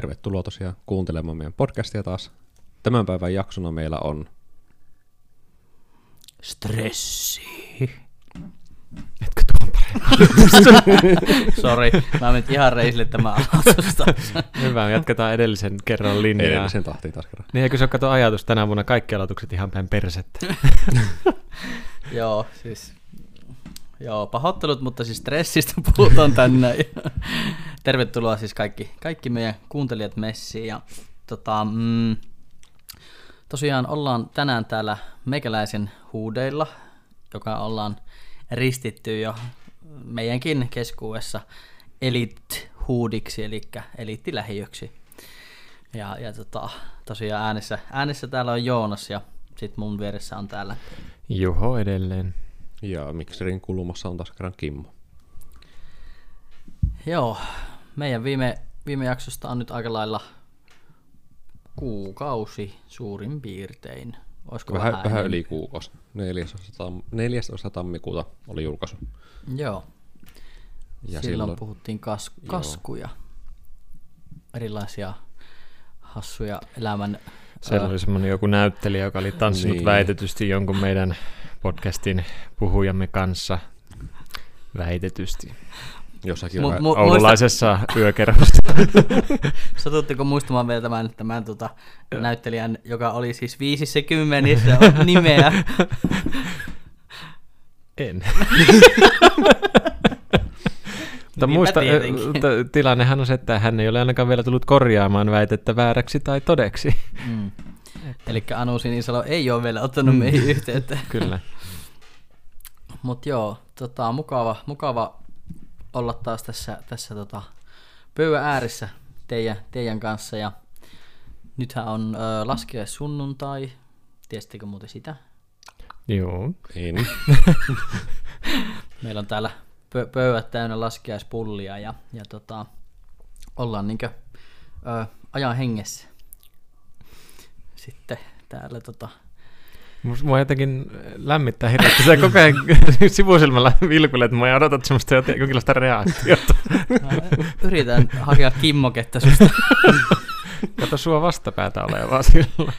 tervetuloa tosiaan kuuntelemaan meidän podcastia taas. Tämän päivän jaksona meillä on... stressi. Etkö tuon paremmin? Sori, mä menin ihan reisille tämän aloitusta. Hyvä, jatketaan edellisen kerran linjaa. Edellisen tahtiin taas kerran. Niin, eikö se ole kato ajatus tänä vuonna kaikki aloitukset ihan päin persettä? Joo, siis... joo, pahoittelut, mutta siis stressistä puhutaan tänne. Tervetuloa siis kaikki meidän kuuntelijat messiin. Ja, tosiaan ollaan tänään täällä meikäläisen huudeilla, joka ollaan ristitty jo meidänkin keskuudessa elithuudiksi, eli elittilähiöksi. Ja tosiaan äänessä täällä on Joonas ja sit mun vieressä on täällä Juho edelleen. Ja mikserin kulmassa on taas kerran Kimmo. Joo, meidän viime jaksosta on nyt aika lailla kuukausi suurin piirtein. Olisiko vähän yli kuukausi. 14. tammikuuta oli julkaisu. Joo. Ja silloin puhuttiin kaskuja. Erilaisia hassuja elämän... Siellä oli semmoinen joku näyttelijä, joka oli tanssinut niin väitetysti jonkun meidän podcastin puhujamme kanssa. Väitetysti. Jossakin oululaisessa yökerrossa. Satutteko muistamaan vielä tämän näyttelijän, joka oli siis 50 nimeä? En. Mutta muista, tilannehan on se, että hän ei ole ainakaan vielä tullut korjaamaan väitettä vääräksi tai todeksi. Mm. Eli Anusin Isalo ei ole vielä ottanut meihin yhteyttä. Kyllä. Mutta joo, mukava olla taas tässä pöydän ääressä teidän kanssa. Ja nythän on laskiaissunnuntai. Tiesittekö muuten sitä? Joo, en. Meillä on täällä pöydät täynnä laskiaispullia ja ollaan niinkö ajan hengessä sitten täällä Mua jotenkin lämmittää hirveästi. Sä koko ajan sivusilmällä vilkuilet, että mä odotan semmoista jonkinlaista reaktiota. Yritän hakea kimmoketta susta. Kato sua vastapäätä olevaa silloin.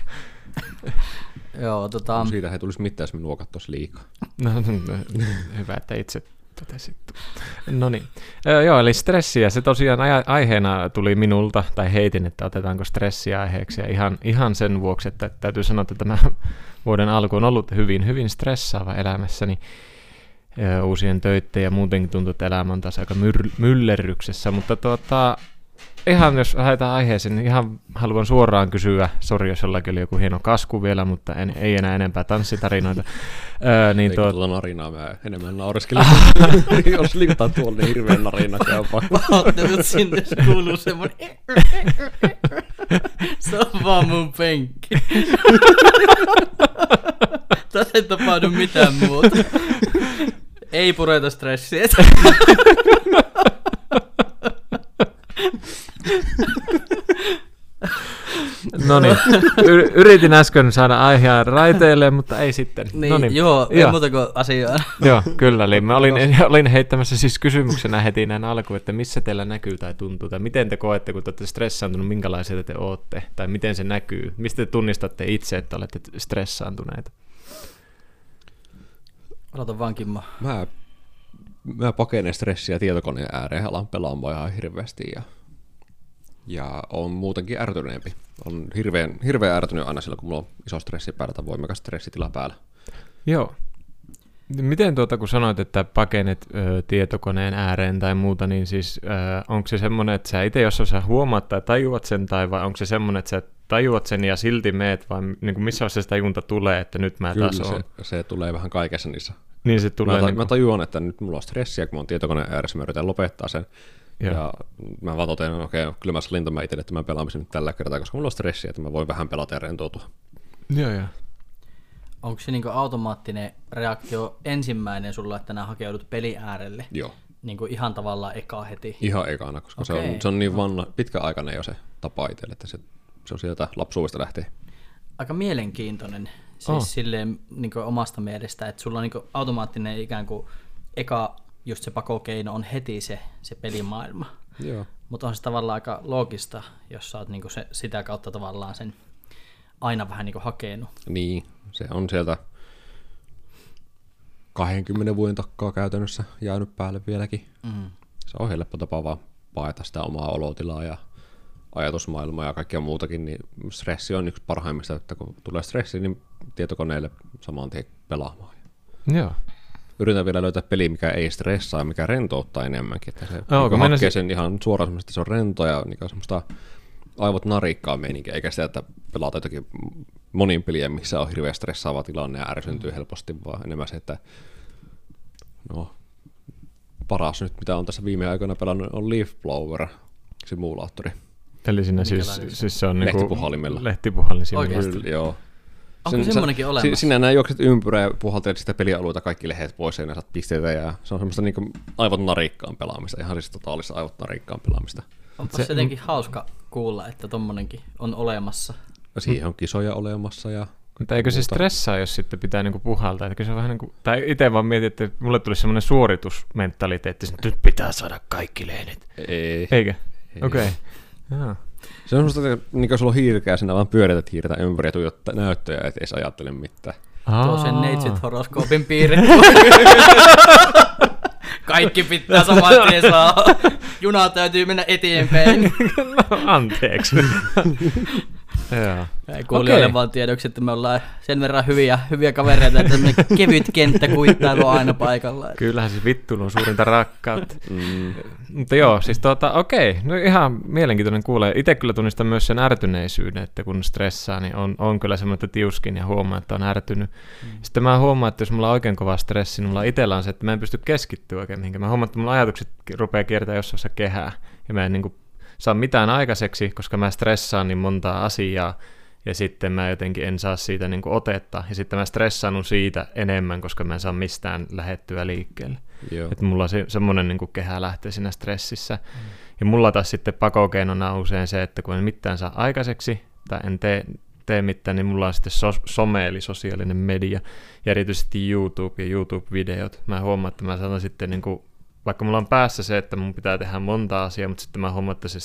Joo, siitä ei tulisi mitään, jos me nuokattaisiin liikaa. No, hyvä, että itse totesit. No niin. Joo, eli stressiä. Se tosiaan aiheena tuli minulta, tai heitin, että otetaanko stressiä aiheeksi. Ja ihan sen vuoksi, että täytyy sanoa, että tämä vuoden alku on ollut hyvin, hyvin stressaava elämässäni. Uusien töitten ja muutenkin tuntuu, että elämä on taas aika myllerryksessä. Mutta ihan jos haetaan aiheeseen, niin ihan haluan suoraan kysyä. Sori, jos jollakin oli joku hieno kasku vielä, mutta ei enää enempää tanssitarinoita. Niin tuolla narinaa mä enemmän naureskelen. Jos liikutaan tuolla, niin hirveän narina käydään. Pahoittelut sinne, se kuuluu semmoinen... Se on vaan mun penkki. Tässä ei tapahdu mitään muuta. Ei pureta stressiä. No niin, yritin äsken saada aihean raiteille, mutta ei sitten. Niin, noniin. Joo, ei muuta kuin asiaan. Joo, kyllä. Eli mä olin heittämässä siis kysymyksenä heti näin alkuun, että missä teillä näkyy tai tuntuu, tai miten te koette, kun te olette stressaantunut, minkälaisia te ootte, tai miten se näkyy, mistä te tunnistatte itse, että olette stressaantuneita? Aloitan vaan, Kimmo. Mä pakenen stressiä tietokoneen ääreen, alan pelaamaan ihan hirveästi ja on muutenkin ärtyneempi. On hirveän ärtynyt aina silloin, kun mulla on iso stressi päällä tai voimakas stressitila päällä. Joo. Miten kun sanoit, että pakenet tietokoneen ääreen tai muuta, niin siis onko se semmoinen, että sä itse jos sä huomaat tai tajuat sen, tai vai onko se semmoinen, että sä tajuat sen ja silti meet, vai niin kuin missä osassa sitä tajunta tulee, että nyt mä taas oon? Kyllä se tulee vähän kaikessa niissä. Niin se tulee. Mä tajuan, että nyt mulla on stressiä, kun mä oon tietokoneen ääressä, mä yritän lopettaa sen. Joo. Ja mä vaan totean, että okei, kyllä mä salin tämän itselle tämän pelaamisen nyt tällä kertaa, koska mulla on stressiä, että mä voin vähän pelata ja rentoutua. Joo. Onko se niinku automaattinen reaktio ensimmäinen sulla, että nää hakeudut pelin äärelle? Joo. Niinku ihan tavallaan eka heti? Ihan ekana, koska se on niin vanha, pitkäaikainen jo se tapa itselle, että se on sieltä lapsuudesta lähtee. Aika mielenkiintoinen, siis silleen niinku omasta mielestä, että sulla on niinku automaattinen ikään kuin eka just se pakokeino on heti se pelimaailma. Joo. Mutta on se tavallaan aika loogista, jos sä oot niinku se, sitä kautta tavallaan sen aina vähän niinku hakenut. Niin, se on sieltä 20 vuoden takkaa käytännössä jäänyt päälle vieläkin. Mm. Se on helppo tapa vaan paeta sitä omaa olotilaa ja ajatusmaailmaa ja kaikkea muutakin, niin stressi on yksi parhaimmista, että kun tulee stressi, niin tietokoneelle saman tien pelaamaan. Joo. Yritän vielä löytää peli, mikä ei stressaa, mikä rentouttaa enemmänkin. Että se hakkee sen ihan suoraan semmoista, se on rento ja niin semmoista aivot narikkaa meininkiä, eikä sitä, että pelata jotakin monin peliä, missä on hirveän stressaava tilanne ja ärsyntyy helposti, vaan enemmän se, että no, paras nyt, mitä on tässä viime aikoina pelannut, on Leaf Blower simulaattori. Eli siinä siis se on lehtipuhalimella. Lehtipuhalimella. Joo. Onko semmoinenkin olemassa? Sinä nämä juokset ympyrää ja puhaltelet sitä pelialueita kaikki lehdet pois ja ne saat pisteitä. Ja se on semmoista niinku aivot narikkaan pelaamista, ihan siis totaalista aivot narikkaan pelaamista. Onpas se jotenkin hauska kuulla, että tommonenkin on olemassa. Siihen on kisoja olemassa ja... Mutta eikö se stressaa, jos sitten pitää niinku puhaltaa? Eikö se vähän niinku, tai itse vaan mietin, että mulle tuli semmoinen suoritusmentaliteetti, että nyt pitää saada kaikki lehdet. Ei. Eikä? Okei. Okay. Jaa. Se on semmoista, että niin jos sulla on hiirkää, sinä vaan pyörität hiirtä ympäri ja tuijottaa näyttöjä, et edes ajattele mitään. Tuo sen neitsyt-horoskoopin piirre. Kaikki pitää saman tien saa. Juna täytyy mennä eteenpäin. No, anteeksi. Kuulijoille okay. Vaan tiedoksi, että me ollaan sen verran hyviä kavereita, että me kevyt kenttäkuittailu on aina paikallaan. Kyllähän siis vittuilu on suurinta rakkautta. Mutta joo, siis okei, no ihan mielenkiintoinen kuulee. Itse kyllä tunnistan myös sen ärtyneisyyden, että kun stressaa, niin on kyllä semmoinen, että tiuskin ja huomaa, että on ärtynyt. Sitten mä huomaan, että jos mulla on oikein kova stressi, niin mulla itsellä on se, että mä en pysty keskittyä oikein mihinkään. Mä huomaan, että mulla ajatukset rupeaa kiertämään jossain kehää ja mä en niin kuin saa mitään aikaiseksi, koska mä stressaan niin montaa asiaa, ja sitten mä jotenkin en saa siitä niin kuin otetta, ja sitten mä stressaanun siitä enemmän, koska mä en saa mistään lähettyä liikkeelle. Että mulla se, semmoinen niin kuin kehä lähtee siinä stressissä. Ja mulla taas sitten pakokeinona on usein se, että kun en mitään saa aikaiseksi, tai en tee mitään, niin mulla on sitten some, eli sosiaalinen media, ja erityisesti YouTube ja YouTube-videot. Mä huomaan, että mä saatan sitten... Niin kuin vaikka mulla on päässä se, että mun pitää tehdä monta asiaa, mutta sitten mä huomaan, että se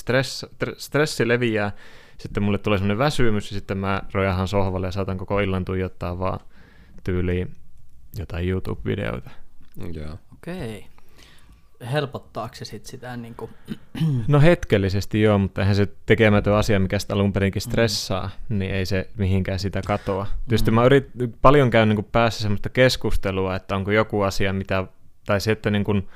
stressi leviää, sitten mulle tulee semmoinen väsymys, ja sitten mä rojahan sohvalle ja saatan koko illan tuijottaa vaan tyyliin jotain YouTube-videoita. Yeah. Okei. Helpottaako se sitten sitä niin kuin... No hetkellisesti joo, mutta eihän se tekemätön asia, mikä sitä alun perinkin stressaa, niin ei se mihinkään sitä katoa. Tietysti mä paljon käyn niin kuin päässä semmoista keskustelua, että onko joku asia, mitä... Tai se, että niin kuin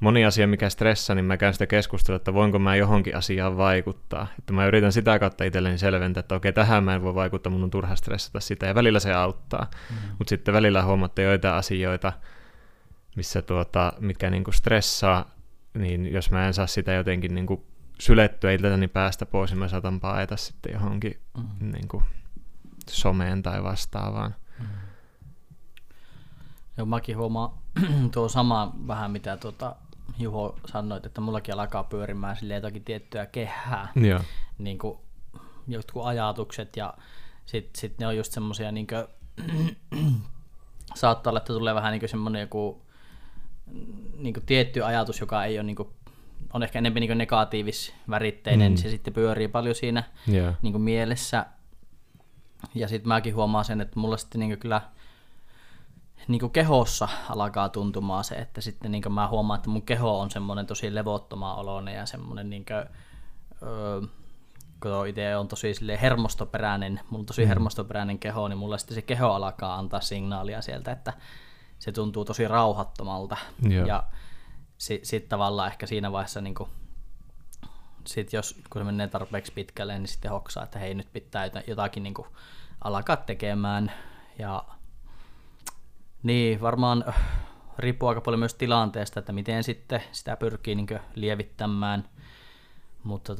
moni asia, mikä stressaa, niin mä käyn sitä keskustelua, että voinko mä johonkin asiaan vaikuttaa. Että mä yritän sitä kautta itselleni selventää, että okei, tähän mä en voi vaikuttaa, mun on turha stressata sitä, ja välillä se auttaa. Mutta sitten välillä huomaatte joitain asioita, missä mitkä niin kuin stressaa, niin jos mä en saa sitä jotenkin niin kuin sylettyä itseltäni päästä pois, niin mä saatan paeta sitten johonkin niin kuin someen tai vastaavaan. Joo, mäkin huomaan tuo sama vähän, mitä Juho sanoit, että mullakin alkaa pyörimään silleen jotakin tiettyä kehää, niin kuin jotkut ajatukset, ja sit ne on just semmoisia, niin saattaa olla, että tulee vähän niin semmoinen joku niin tietty ajatus, joka ei ole, niin kuin, on ehkä enemmän niin negatiivisväritteinen, se sitten pyörii paljon siinä niin mielessä, ja sitten mäkin huomaan sen, että mulla sitten niin kyllä niinku kehossa alkaa tuntumaan se, että sitten niinku mä huomaan, että mun keho on semmoinen tosi levottomaa oloinen ja semmoinen niinku kun itse on tosi hermostoperäinen, mulla on tosi hermostoperäinen keho, niin mulla sitten se keho alkaa antaa signaalia sieltä, että se tuntuu tosi rauhattomalta. Ja sit tavallaan ehkä siinä vaiheessa niinku sit jos kun se menee tarpeeksi pitkälle, niin sitten hoksaa, että hei, nyt pitää jotakin niinku alkaa tekemään. Ja niin, varmaan riippuu aika paljon myös tilanteesta, että miten sitten sitä pyrkii niin kuin lievittämään, mutta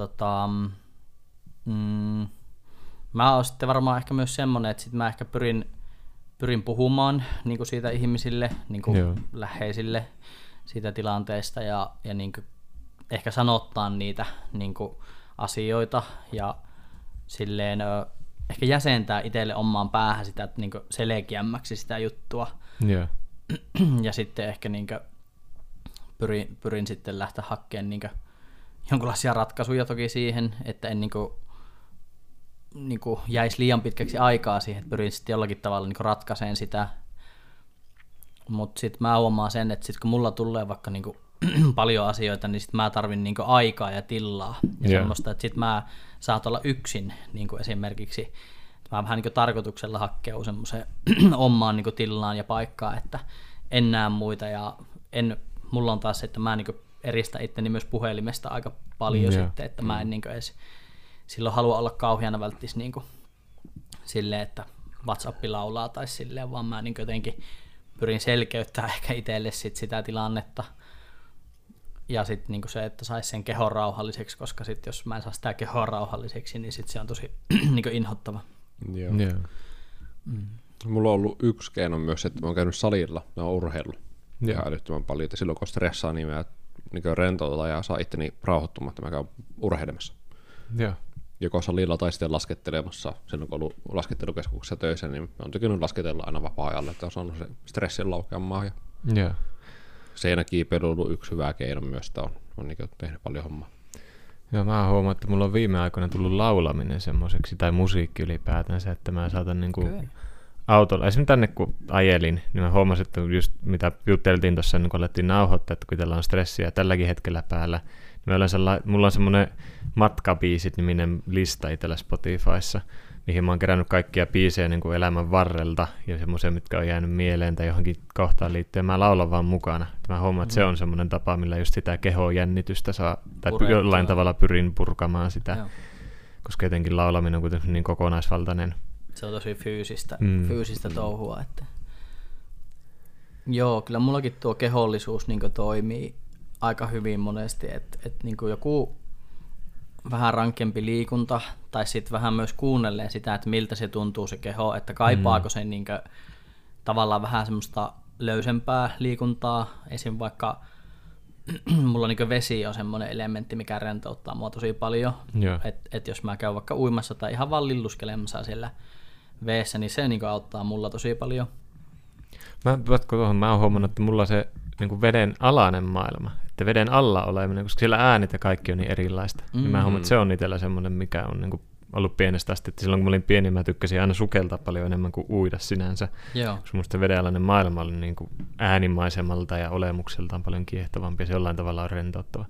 mä oon sitten varmaan ehkä myös semmoinen, että sit mä ehkä pyrin puhumaan niin kuin siitä ihmisille, niin kuin läheisille siitä tilanteesta ja niin kuin ehkä sanottaa niitä niin kuin asioita ja silleen ehkä jäsentää itselle omaan päähän sitä niin kuin selkeämmäksi sitä juttua. Ja sitten ehkä niin kuin, pyrin sitten lähteä hakemaan niin kuin jonkinlaisia ratkaisuja toki siihen, että en niin kuin jäisi liian pitkäksi aikaa siihen, että pyrin sitten jollakin tavalla niin ratkaiseen sitä. Mutta sitten mä huomaan sen, että sit kun mulla tulee vaikka niin kuin paljon asioita, niin sitten mä tarvin niin kuin aikaa ja tilaa. Ja semmoista, että sitten mä saat olla yksin niin kuin esimerkiksi. Mä vähän niin kuin tarkoituksella hakkeun semmoiseen omaan niin kuin tilaan ja paikkaan, että en näe muita. Ja mulla on taas se, että mä niin kuin eristän itteni myös puhelimesta aika paljon sitten, että mä en niin kuin edes silloin halua olla kauheana välttis niin kuin silleen, että WhatsApp laulaa tai silleen, vaan mä niin kuin jotenkin pyrin selkeyttämään ehkä itselle sit sitä tilannetta. Ja sitten niinku se, että saisi sen kehon rauhalliseksi, koska sit jos mä en saa sitä kehoa rauhalliseksi, niin sit se on tosi niinku inhottava. Joo. Yeah. Mm. Mulla on ollut yksi keino myös, että mä oon käynyt salilla, mä oon urheillut ihan älyttömän paljon, että silloin kun stressaa, niin mä niin rentoutan ja saa itteni rauhoittumaan, että mä käyn urheilemassa. Yeah. Joko salilla tai sitten laskettelemassa. Silloin kun on ollut laskettelukeskuksessa töissä, niin mä oon tykännyt lasketella aina vapaa-ajalla, että on saanut se stressin laukeamaan. Yeah. Seinäkiipeily on ollut yksi hyvä keino myös, että on niin tehnyt paljon hommaa. Joo, mä huomaan, että mulla on viime aikoina tullut laulaminen semmoiseksi, tai musiikki ylipäätänsä, että mä saatan niin kuin autolla, esimerkiksi tänne kun ajelin, niin mä huomasin, että just mitä jutteltiin tuossa, niin kun alettiin nauhoittaa, että kun teillä on stressiä tälläkin hetkellä päällä, niin mulla on semmoinen matkabiisit-niminen lista itsellä Spotifyssa, mihin mä oon kerännyt kaikkia biisejä niin kuin elämän varrelta ja semmoisia, mitkä on jäänyt mieleen tai johonkin kohtaan liittyen. Mä laulan vaan mukana. Mä huomaan, että se on semmoinen tapa, millä just sitä kehojännitystä saa, tai jollain tavalla pyrin purkamaan sitä, koska jotenkin laulaminen on kuitenkin niin kokonaisvaltainen. Se on tosi fyysistä touhua. Että. Joo, kyllä mullakin tuo kehollisuus niin kuin toimii aika hyvin monesti, että niin kuin joku vähän rankempi liikunta, tai sitten vähän myös kuunnelleen sitä, että miltä se tuntuu se keho, että kaipaako se niin kuin, tavallaan vähän semmoista löysempää liikuntaa. Esim. Vaikka mulla niin kuin vesi on semmoinen elementti, mikä rentouttaa mua tosi paljon. Et jos mä käyn vaikka uimassa tai ihan vaan lilluskelemassa siellä veessä, niin se niin kuin auttaa mulla tosi paljon. Mä oon huomannut, että mulla se niin kuin veden alainen maailma, että veden alla oleminen, koska siellä äänet ja kaikki on niin erilaista. Niin mä huomaan, että se on itsellä semmoinen, mikä on niin kuin ollut pienestä asti. Että silloin kun mä olin pieni, mä tykkäsin aina sukeltaa paljon enemmän kuin uida sinänsä. Koska musta vedenalainen maailma oli niin kuin äänimaisemalta ja olemukseltaan paljon kiehtovampi ja se jollain tavalla on rentouttava.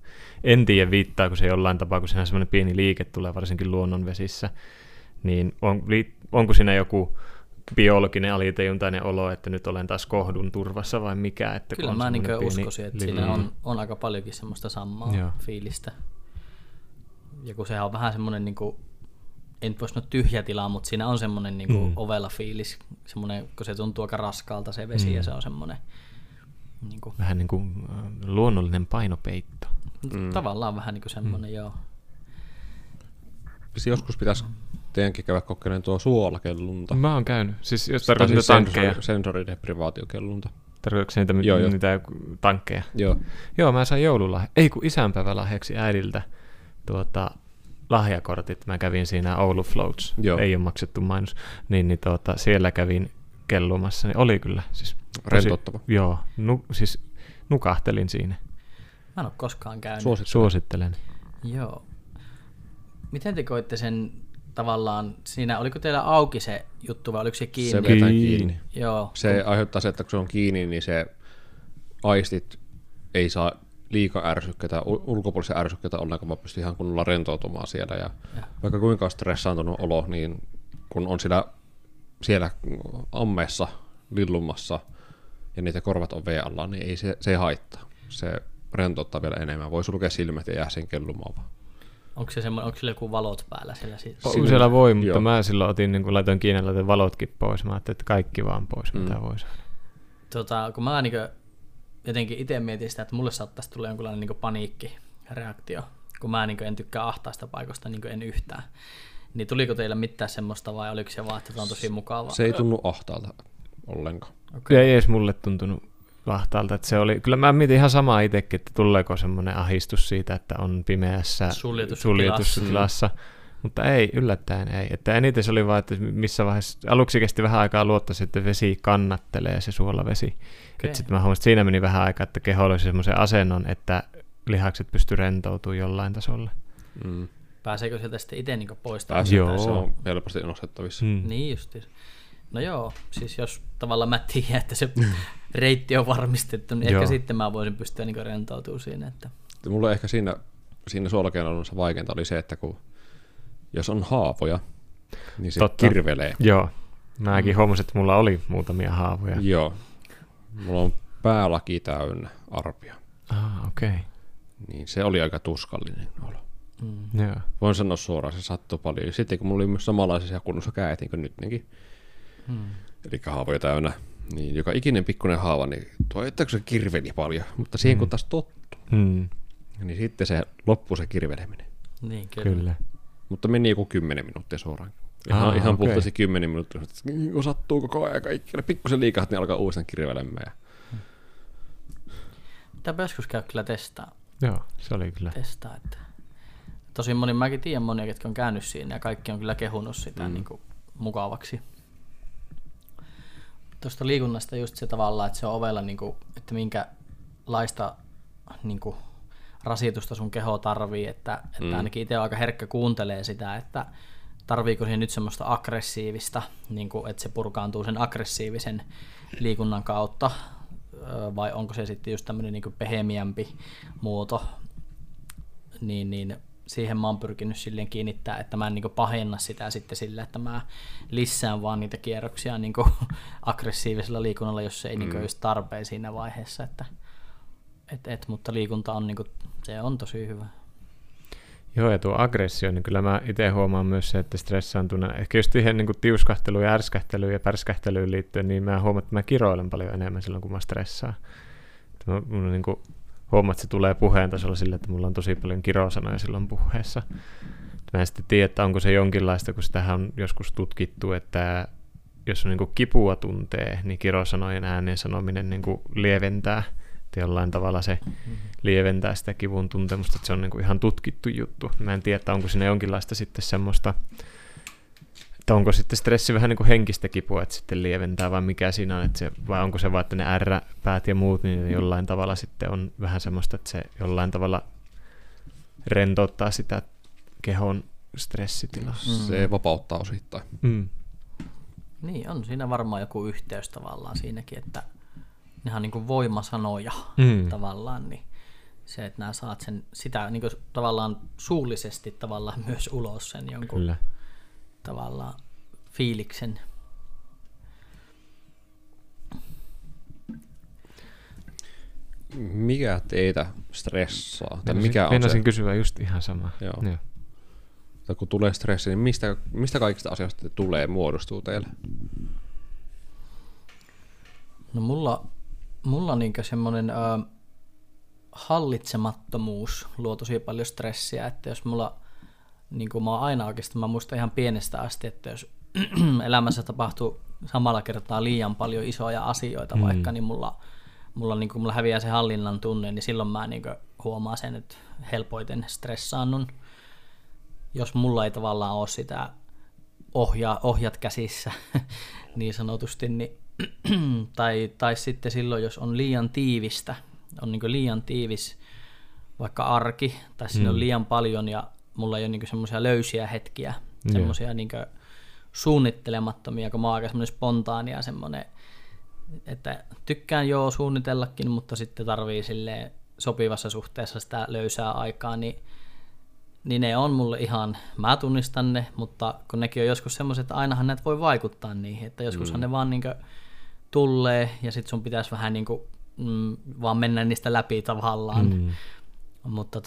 En tiedä viittaa, kun se jollain tapaa, kun siinä on semmoinen pieni liike tulee varsinkin luonnonvesissä, niin onko siinä joku biologinen alitajuntainen olo, että nyt olen taas kohdun turvassa vai mikä? Että kyllä mä niinkö uskoisin, että siinä on aika paljonkin semmoista samaa fiilistä. Ja kun sehän on vähän semmoinen, niin kuin, en voi sanoa tyhjä tila, mutta siinä on semmoinen niin kuin ovella fiilis, semmoinen, kun se tuntuu aika raskaalta se vesi ja se on semmoinen. Niin kuin, vähän niin kuin luonnollinen painopeitto. Tavallaan vähän niin kuin semmoinen, joo. Joskus pitäisi teidänkin käydä kokeilemaan tuo suolakellunta. Mä oon käynyt. Siis jos tarkoitan tankkeja. Sensorideprivaatiokellunta. Tarkoitatko niitä mitä tankkeja? Joo. Joo, mä sain isänpäivälahjaksi äidiltä lahjakortit. Mä kävin siinä Oulu Floats. Ei ole maksettu mainos. Niin siellä kävin kellumassa. Niin oli kyllä. Siis, rentouttava. Joo. Siis nukahtelin siinä. Mä en ole koskaan käynyt. Suosittelen. Joo. Miten te koitte sen tavallaan siinä, oliko teillä auki se juttu vai oliko se kiinni? Se vetää kiinni. Joo. Se aiheuttaa se, että kun se on kiinni, niin se aistit ei saa liikaa ärsykkeitä, ulkopuolisia ärsykkeitä ollenkaan, vaan pystyy ihan kunnolla rentoutumaan siellä. Ja vaikka kuinka stressaantunut olo, niin kun on siellä ammeessa, lillumassa ja niitä korvat on veen alla, niin ei se haittaa. Se rentouttaa vielä enemmän. Voi sulkea silmät ja jää sen kellumaan vaan. Onko sillä joku valot päällä? Siellä voi, mutta mä silloin laitoin kiinni ja laitoin valotkin pois. Mä ajattelin, että kaikki vaan pois, mitä voi saada. Kun mä niin kuin jotenkin itse mietin sitä, että mulle saattaisi tulla jonkinlainen niin kuin paniikkireaktio, kun mä niin kuin en tykkää ahtaista paikoista niin kuin en yhtään. Niin tuliko teillä mitään semmoista vai oliko se vaan, että on tosi mukavaa? Se ei tunnu ahtaalta ollenkaan. Okay. Ei edes mulle tuntunut lahtaalta, että se oli, kyllä mä mietin ihan samaa itsekin, että tuleeko semmoinen ahdistus siitä, että on pimeässä suljetussa tilassa, mutta ei, yllättäen ei, että eniten se oli vaan, että missä vaiheessa, aluksi kesti vähän aikaa luottaa, että vesi kannattelee se suolavesi, että sitten mä huomasin, että siinä meni vähän aikaa, että keho oli semmoisen asennon, että lihakset pysty rentoutumaan jollain tasolla. Mm. Pääseekö sieltä sitten itse niin pois? Joo, se on helposti nostettavissa. Mm. Niin justiinsa. No joo, siis jos tavallaan mä tiedän, että se reitti on varmistettu, niin joo, ehkä sitten mä voisin pystyä niin kuin rentoutumaan siinä. Että... Mulla ehkä siinä suolakeilannassa vaikeinta oli se, että kun, jos on haavoja, niin se kirvelee. Joo, mäkin huomasin, että mulla oli muutamia haavoja. Joo, mulla on päälaki täynnä arpia. Ah, okei. Okay. Niin se oli aika tuskallinen olo. Mm. Joo. Voin sanoa suoraan, se sattui paljon. Sitten kun mulla oli myös samanlaisia kunnossa käetin kuin nytkin, eli haavoja täynnä, niin joka ikinen pikkuinen haava, niin tuo etteikö se kirveli paljon, mutta siihen kun taas tottu, niin sitten se loppuu se kirveleminen. Niin, kyllä. Mutta meni joku 10 minuuttia suoraan. Ihan okay. Puhtaasti 10 minuuttia, kun sattuu koko ajan kaikille. Pikkusen liikahat, niin alkaa uudestaan kirvelemään. Pitääpä joskus käy kyllä testaa. Joo, se oli kyllä. Testaa, että... Tosin mäkin tiedän monia, ketkä on käynyt siinä ja kaikki on kyllä kehunut sitä niin kuin mukavaksi. Tuosta liikunnasta just se tavallaan, että se on ovella, niin kuin, että minkälaista niin kuin rasitusta sun keho tarvii, että ainakin itse aika herkkä kuuntelee sitä, että tarviiko siihen nyt semmoista aggressiivista, niin kuin, että se purkaantuu sen aggressiivisen liikunnan kautta, vai onko se sitten just tämmöinen niin kuin pehmeämpi muoto, niin siihen mä oon pyrkinyt silleen kiinnittää, että mä en niin pahenna sitä sitten sillä, että mä lisään vaan niitä kierroksia niin aggressiivisella liikunnalla, jos se ei niin olisi tarpeen siinä vaiheessa. Mutta liikunta on, niin kuin, se on tosi hyvä. Joo, ja tuo aggressio, niin kyllä mä itse huomaan myös se, että stressaantuna, ehkä just siihen niin tiuskahteluun ja ärskahteluun ja pärskähtelyyn liittyen, niin mä huomaan, että mä kiroilen paljon enemmän silloin, kun mä stressaan. Mun niin kuin huomaat, että se tulee puheen tasolla sillä, että mulla on tosi paljon kirosanoja silloin puheessa. Mä en sitten tiedä, että onko se jonkinlaista, kun sitähän on joskus tutkittu, että jos on niin kuin kipua tuntee, niin kirosanojen ääneen sanominen niin kuin lieventää. Että jollain tavalla se lieventää sitä kivun tuntemusta, että se on niin kuin ihan tutkittu juttu. Mä en tiedä, että onko siinä jonkinlaista sitten semmoista, että onko sitten stressi vähän niin kuin henkistä kipua, että sitten lieventää, vai mikä siinä on, että se, vai onko se vaan, että ne R-päät ja muut, niin jollain tavalla sitten on vähän semmoista, että se jollain tavalla rentouttaa sitä kehon stressitilaa. Se vapauttaa osittain. Mm. Niin, on siinä varmaan joku yhteys tavallaan siinäkin, että nehän on niin kuin voimasanoja tavallaan, niin se, että nää saat sen, sitä niin kuin tavallaan suullisesti tavallaan myös ulos sen jonkun... Kyllä. Tavallaan fiiliksen. Mikä teitä stressaa? Meinasin kysyä just ihan samaa. Kun tulee stressi, niin mistä kaikista asioista tulee, muodostuu teille? No mulla on niinkö semmoinen hallitsemattomuus luo tosi paljon stressiä, että jos mulla niin kuin mä oon aina oikeastaan, mä muistan ihan pienestä asti, että jos elämässä tapahtuu samalla kertaa liian paljon isoja asioita vaikka, niin mulla häviää se hallinnan tunne, niin silloin mä niin kuin huomaan sen, että helpoiten stressaannun. Jos mulla ei tavallaan ole sitä ohjat käsissä niin sanotusti, niin, tai sitten silloin, jos on liian tiivistä, on niin kuin liian tiivis vaikka arki, tai siinä on liian paljon ja mulla ei ole niinku semmoisia löysiä hetkiä, semmoisia niinku suunnittelemattomia, kun mä oon aika semmoinen spontaania semmoinen, että tykkään suunnitellakin, mutta sitten tarvii silleen sopivassa suhteessa sitä löysää aikaa, niin ne on mulle ihan, mä tunnistan ne, mutta kun nekin on joskus semmoiset, että ainahan näitä voi vaikuttaa niihin, että joskushan ne vaan niinku tulee ja sit sun pitäisi vähän niinku vaan mennä niistä läpi tavallaan, mutta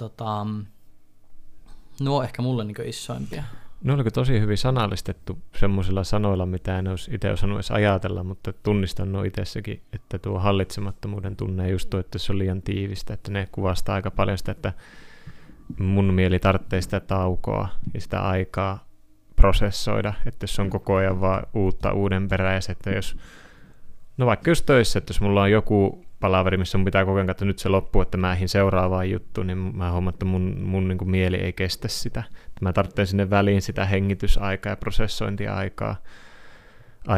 no ehkä mulle niin isoimpia. No oliko tosi hyvin sanallistettu semmoisilla sanoilla, mitä en olisi itse osannut edes ajatella, mutta tunnistan nuo itsessäkin, että tuo hallitsemattomuuden tunne just tuo, että se on liian tiivistä, että ne kuvastaa aika paljon sitä, että mun mieli tarvitsee sitä taukoa ja sitä aikaa prosessoida, että se on koko ajan vaan uuden perään, ja se, että jos, no vaikka jos töissä, että jos mulla on joku palaveri, missä mun pitää koko ajan katsoa, nyt se loppuu, että mä ehdin seuraavaan juttuun, niin mä huomaan, että mun niin kuin mieli ei kestä sitä. Että mä tarvitsen sinne väliin sitä hengitysaikaa ja prosessointiaikaa.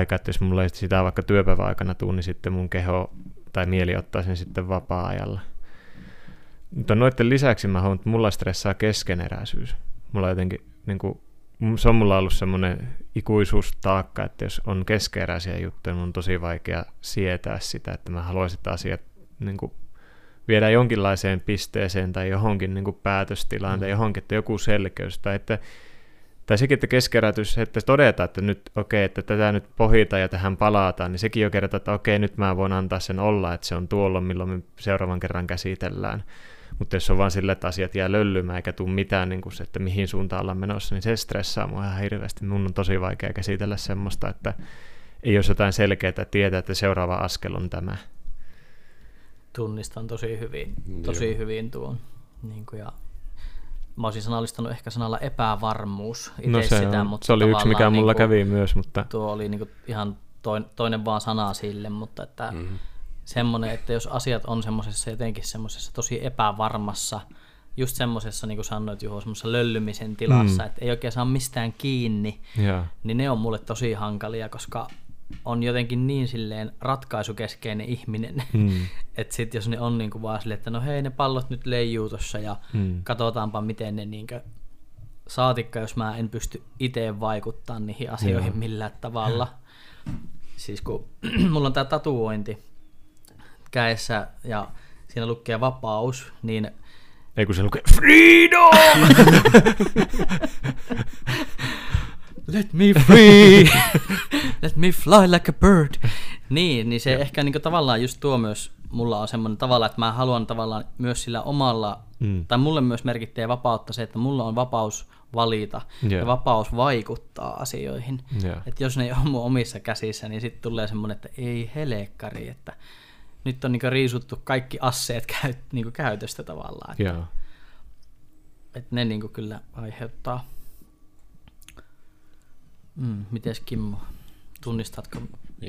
Että jos mulla ei sitä vaikka työpäivän aikana tuu, niin sitten mun keho tai mieli ottaa sen sitten vapaa-ajalla. Mutta noiden lisäksi mä huomaan, että mulla stressaa keskeneräisyys. Mulla jotenkin, niin kuin, se on mulla ollut semmoinen ikuisuustaakka, että jos on keskeneräisiä juttuja, mun on tosi vaikea sietää sitä, että mä haluaisin asiat niin kuin viedä jonkinlaiseen pisteeseen tai johonkin niin kuin päätöstilaan tai johonkin, että joku selkeys. Tai sekin, että keskerätys, että todetaan, että nyt okei, että tätä nyt pohjitaan ja tähän palataan, niin sekin jo kertoo, että okei, nyt mä voin antaa sen olla, että se on tuolla, milloin me seuraavan kerran käsitellään. Mutta jos on vaan sillä, että asiat jää löllymään eikä tule mitään, niin kuin se, että mihin suuntaan ollaan menossa, niin se stressaa mua ihan hirveästi. Mun on tosi vaikea käsitellä semmoista, että ei ole jotain selkeää tietää, että seuraava askel on tämä. Tunnistan tosi hyvin tuon. Niin kuin ja mä olisin sanallistanut ehkä sanalla epävarmuus itse sitä, mutta se oli yksi, mikä niin mulla kävi myös. Mutta tuo oli niin ihan toinen vaan sana sille, mutta että semmoinen, että jos asiat on semmoisessa jotenkin semmoisessa tosi epävarmassa, just semmoisessa, niin kuin sanoit Juho, semmoisessa löllymisen tilassa, että ei oikein saa mistään kiinni, niin ne on mulle tosi hankalia, koska on jotenkin niin silleen ratkaisukeskeinen ihminen, että sitten jos ne on niinku vaan silleen, että no hei, ne pallot nyt leijuu tossa ja katsotaanpa miten ne niinku saatikka, jos mä en pysty itse vaikuttamaan niihin asioihin millään tavalla. Siis kun mulla on tää tatuointi kädessä ja siinä lukee vapaus, niin ei kun se lukee freedom! Let me free! Let me fly like a bird! Niin se ehkä niinku tavallaan just tuo myös mulla on semmoinen tavalla, että mä haluan tavallaan myös sillä omalla, tai mulle myös merkittää vapautta se, että mulla on vapaus valita ja vapaus vaikuttaa asioihin. Että jos ne ei ole mun omissa käsissä, niin sitten tulee semmoinen, että ei helekkari, että nyt on niinku riisuttu kaikki asseet niinku käytöstä tavallaan. Että et ne niinku kyllä aiheuttaa. Mites Kimmo? Tunnistatko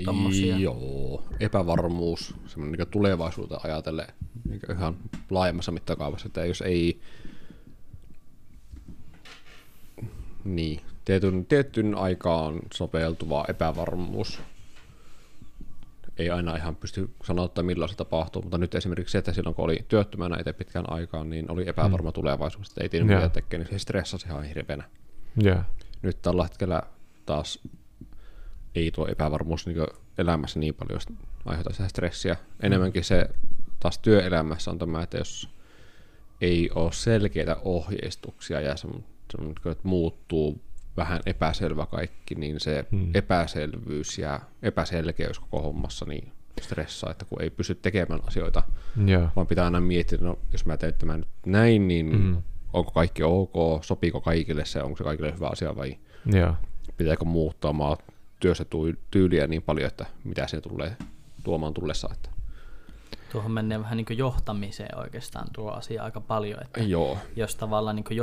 tommosia? Joo, epävarmuus, semmoinen niin tulevaisuuteen ajatellen niin ihan laajemmassa mittakaavassa, että jos ei niin, tietyn aikaan sopeutuva epävarmuus, ei aina ihan pysty sanoa, että milloin se tapahtuu, mutta nyt esimerkiksi se, että silloin kun oli työttömänä itse pitkään aikaan, niin oli epävarma tulevaisuus, että ei tiedä mitä tekee, niin se stressasi ihan hirveänä. Nyt tällä hetkellä taas ei tuo epävarmuus niin elämässä niin paljon aiheuttaa sitä stressiä. Enemmänkin se taas työelämässä on tämä, että jos ei ole selkeitä ohjeistuksia ja se muuttuu vähän epäselvä kaikki, niin se epäselvyys ja epäselkeys koko hommassa niin stressaa, että kun ei pysty tekemään asioita, vaan pitää aina miettiä, no jos mä teen tämän nyt näin, niin onko kaikki ok, sopiiko kaikille se, onko se kaikille hyvä asia vai pitääkö muuttaa omaa työssä tyyliä niin paljon, että mitä se tulee tuomaan tullessa. Että tuohon menee vähän niin kuin johtamiseen oikeastaan tuo asia aika paljon, että jos tavallaan niin kuin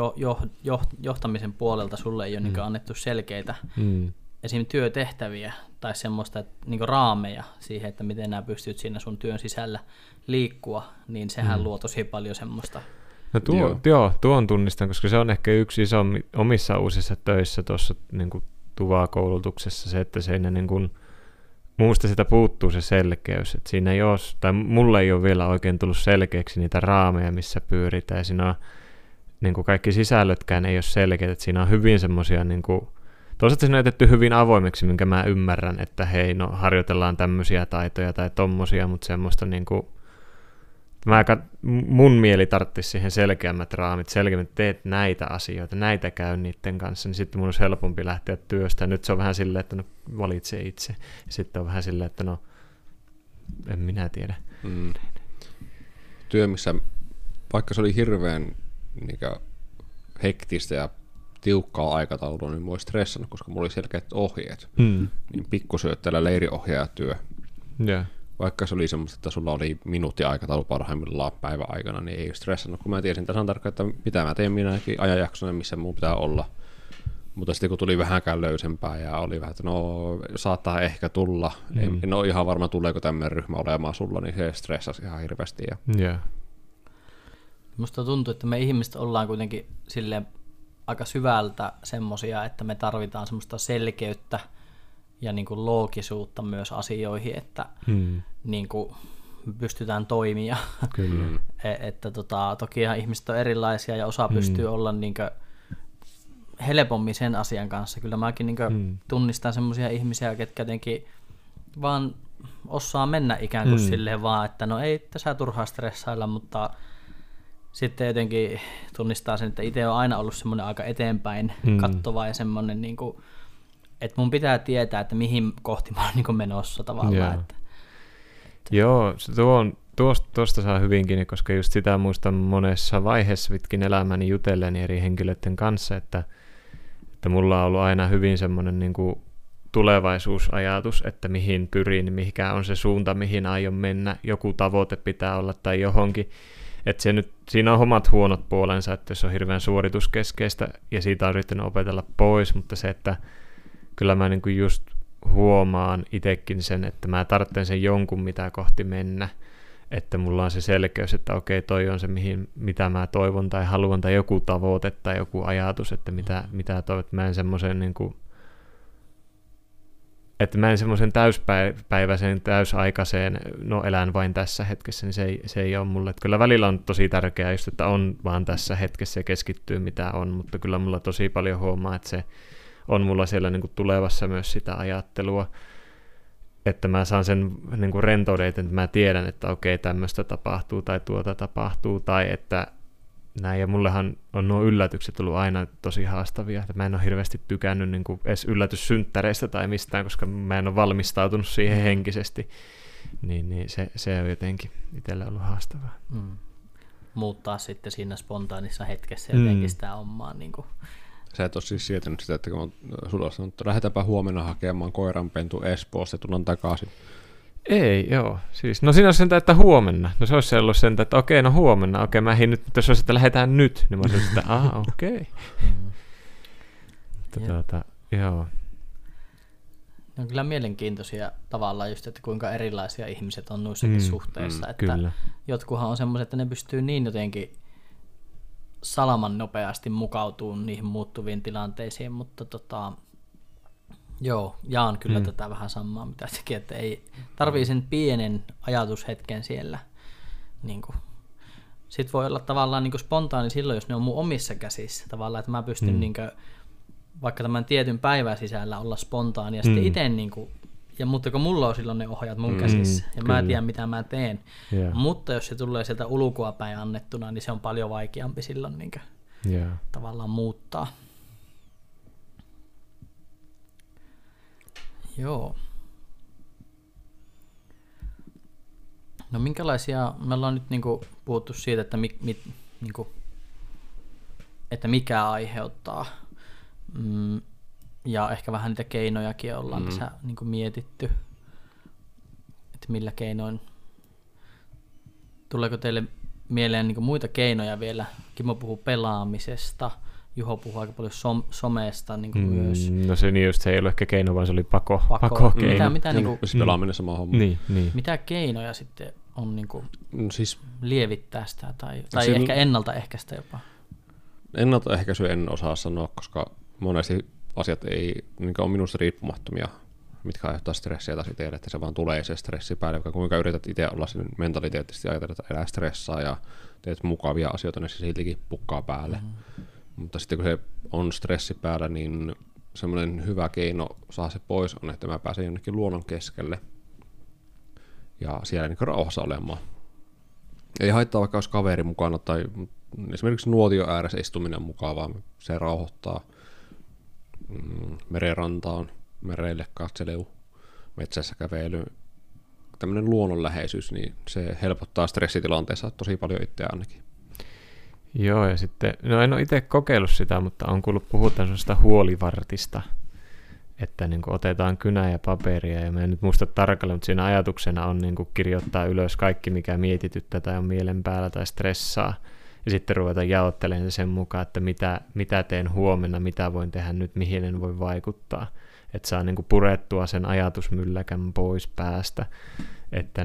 johtamisen puolelta sulle ei ole niin kuin annettu selkeitä esimerkiksi työtehtäviä tai semmoista niin kuin raameja siihen, että miten nämä pystyt siinä sun työn sisällä liikkua, niin sehän luo tosi paljon semmoista. No tuon tunnistan, koska se on ehkä yksi iso omissa uusissa töissä tuossa niin kuin TUVA-koulutuksessa se, että siinä niin kuin, muusta sitä puuttuu se selkeys. Että siinä ei ole, tai mulle ei ole vielä oikein tullut selkeäksi niitä raameja, missä pyöritään. Ja siinä on, niin kuin kaikki sisällötkään ei ole selkeät. Että siinä on hyvin semmoisia, niin kuin, toisaalta siinä on jätetty hyvin avoimeksi, minkä mä ymmärrän, että hei, no harjoitellaan tämmöisiä taitoja tai tommosia, mutta semmoista niin kuin mun mieli tarvitsisi siihen selkeämmät raamit, selkeämmät teet näitä asioita, näitä käy niiden kanssa, niin sitten mun olisi helpompi lähteä työstä. Nyt se on vähän silleen, että no valitse itse. Ja sitten on vähän silleen, että no en minä tiedä. Työ, missä vaikka se oli hirveän niin kuin hektistä ja tiukkaa aikataulua, niin mua olisi stressannut, koska mulla oli selkeät ohjeet. Niin pikkusyöttäjällä leiriohjaajatyö. Vaikka se oli semmoista, että sulla oli minuutin aikataulu parhaimmillaan päivän aikana, niin ei stressannut, kun mä tiesin tasan tarkkaan, että mitä mä teen minäkin ajanjaksona, missä mun pitää olla. Mutta sitten kun tuli vähänkään löysempää ja oli vähän, että no saattaa ehkä tulla, en ole ihan varma tuleeko tämmöinen ryhmä olemaan sulla, niin se stressasi ihan hirveästi. Musta tuntuu, että me ihmiset ollaan kuitenkin silleen aika syvältä semmoisia, että me tarvitaan semmoista selkeyttä ja niin kuin loogisuutta myös asioihin, että niin kuin pystytään toimia. Kyllä. Että tokihan ihmiset on erilaisia ja osa pystyy olla niinkö helpommin sen asian kanssa. Kyllä mäkin niinkö tunnistan semmoisia ihmisiä, ketkä jotenkin vaan osaa mennä ikään kuin silleen vaan, että no ei tässä turhaa stressailla, mutta sitten jotenkin tunnistaa sen, että itse on aina ollut semmoinen aika eteenpäin kattova ja semmoinen, niin kuin, että mun pitää tietää, että mihin kohti mä oon niin kuin menossa tavallaan. Joo, että. Joo tuosta saa hyvinkin, koska just sitä muistan monessa vaiheessa vitkin elämäni jutelleni eri henkilöiden kanssa, että mulla on ollut aina hyvin semmoinen niin kuin tulevaisuusajatus, että mihin pyrin, mikä on se suunta, mihin aion mennä, joku tavoite pitää olla tai johonkin. Että se nyt, siinä on omat huonot puolensa, että se on hirveän suorituskeskeistä ja siitä on yrittänyt opetella pois, mutta se, että kyllä mä niinku just huomaan itsekin sen, että mä tarvitsen sen jonkun, mitä kohti mennä, että mulla on se selkeys, että okei, toi on se, mitä mä toivon tai haluan tai joku tavoite tai joku ajatus, että mitä toivot. Mä en semmoisen niinku, että mä en semmoisen täyspäiväiseen, täysaikaiseen, no elän vain tässä hetkessä, niin se ei ole mulle. Että kyllä välillä on tosi tärkeää just, että on vaan tässä hetkessä ja keskittyy mitä on, mutta kyllä mulla tosi paljon huomaa, että se on mulla siellä niin kuin tulevassa myös sitä ajattelua, että mä saan sen niin kuin rentoudeita, että mä tiedän, että okei, tämmöistä tapahtuu tai tuota tapahtuu tai että näin, ja mullehan on nuo yllätykset ollut aina tosi haastavia. Mä en ole hirveästi tykännyt niin kuin edes yllätyssynttäreistä tai mistään, koska mä en ole valmistautunut siihen henkisesti. Niin se on jotenkin itsellä ollut haastavaa. Muuttaa sitten siinä spontaanissa hetkessä jotenkin sitä omaa. Niin kuin. Sä et ole siis sietänyt sitä, että kun sulla on sanonut, että lähdetäänpä huomenna hakemaan koiranpentu Espoosta ja tullaan takaisin. Ei, joo. Siis, no siinä olisi sentään, että huomenna. No se olisi ollut sentään, että okei, no huomenna. Okei, mä hiin nyt, mutta jos olisi, että lähdetään nyt, niin mä olisin, että okei. Joo. No kyllä mielenkiintoisia tavallaan just, että kuinka erilaisia ihmiset on noissakin suhteissa. Että kyllä. Jotkuhan on semmoiset, että ne pystyy niin jotenkin salaman nopeasti mukautumaan niihin muuttuviin tilanteisiin, mutta joo, jaan kyllä tätä vähän samaa, mitä sekin, että ei tarvii sen pienen ajatushetken siellä. Niin kuin. Sitten voi olla tavallaan niin kuin spontaani silloin, jos ne on mun omissa käsissä tavallaan, että mä pystyn niin kuin, vaikka tämän tietyn päivän sisällä olla spontaani ja sitten itse, niin kuin, ja, mutta kun mulla on silloin ne ohjat mun käsissä ja kyllä. Mä tiedän mitä mä teen, mutta jos se tulee sieltä ulkoa päin annettuna, niin se on paljon vaikeampi silloin niin kuin, tavallaan muuttaa. Joo. No minkälaisia, me ollaan nyt niinku puhuttu siitä, että, niinku, että mikä aiheuttaa ja ehkä vähän niitä keinojakin ollaan tässä niinku mietitty, että millä keinoin. Tuleeko teille mieleen niinku muita keinoja vielä? Kimmo puhuu pelaamisesta. Juho puhuu aika paljon somesta niin kuin myös. No se niin just, se ei ollut ehkä keino, vaan se oli pakokeino. Mitä, niin kuin, pelaaminen sama homma. Niin. Mitä keinoja sitten on niin kuin, siis, lievittää sitä tai ehkä ennaltaehkäistä jopa? Ennaltaehkäisyä en osaa sanoa, koska monesti asiat ei niin ole minusta riippumattomia, mitkä aiheuttaa stressiä taas itselle, että se vaan tulee se stressi päälle, kuinka yrität itse olla sen mentaliteettisesti ajatella, että elää stressaa ja teet mukavia asioita, niin se siltikin pukkaa päälle. Mutta sitten kun se on stressi päällä, niin semmoinen hyvä keino saa se pois on, että mä pääsen jonnekin luonnon keskelle ja siellä niin rauhassa olemaan. Ei haittaa vaikka olisi kaveri mukana tai esimerkiksi nuotion ääressä istuminen on mukavaa, se rauhoittaa. Merenrantaan, merelle katselu, metsässä kävely, tämmöinen luonnonläheisyys, niin se helpottaa stressitilanteessa tosi paljon itseään ainakin. Joo, ja sitten, no en ole itse kokeillut sitä, mutta on kuullut puhua tämmöisestä huolivartista, että niin kuin otetaan kynä ja paperia, ja mä en nyt muista tarkalleen, mutta siinä ajatuksena on niin kuin kirjoittaa ylös kaikki, mikä mietityttää tai on mielen päällä tai stressaa, ja sitten ruveta jaottelemaan sen mukaan, että mitä teen huomenna, mitä voin tehdä nyt, mihin en voi vaikuttaa, että saa niin kuin purettua sen ajatusmylläkän pois päästä. Että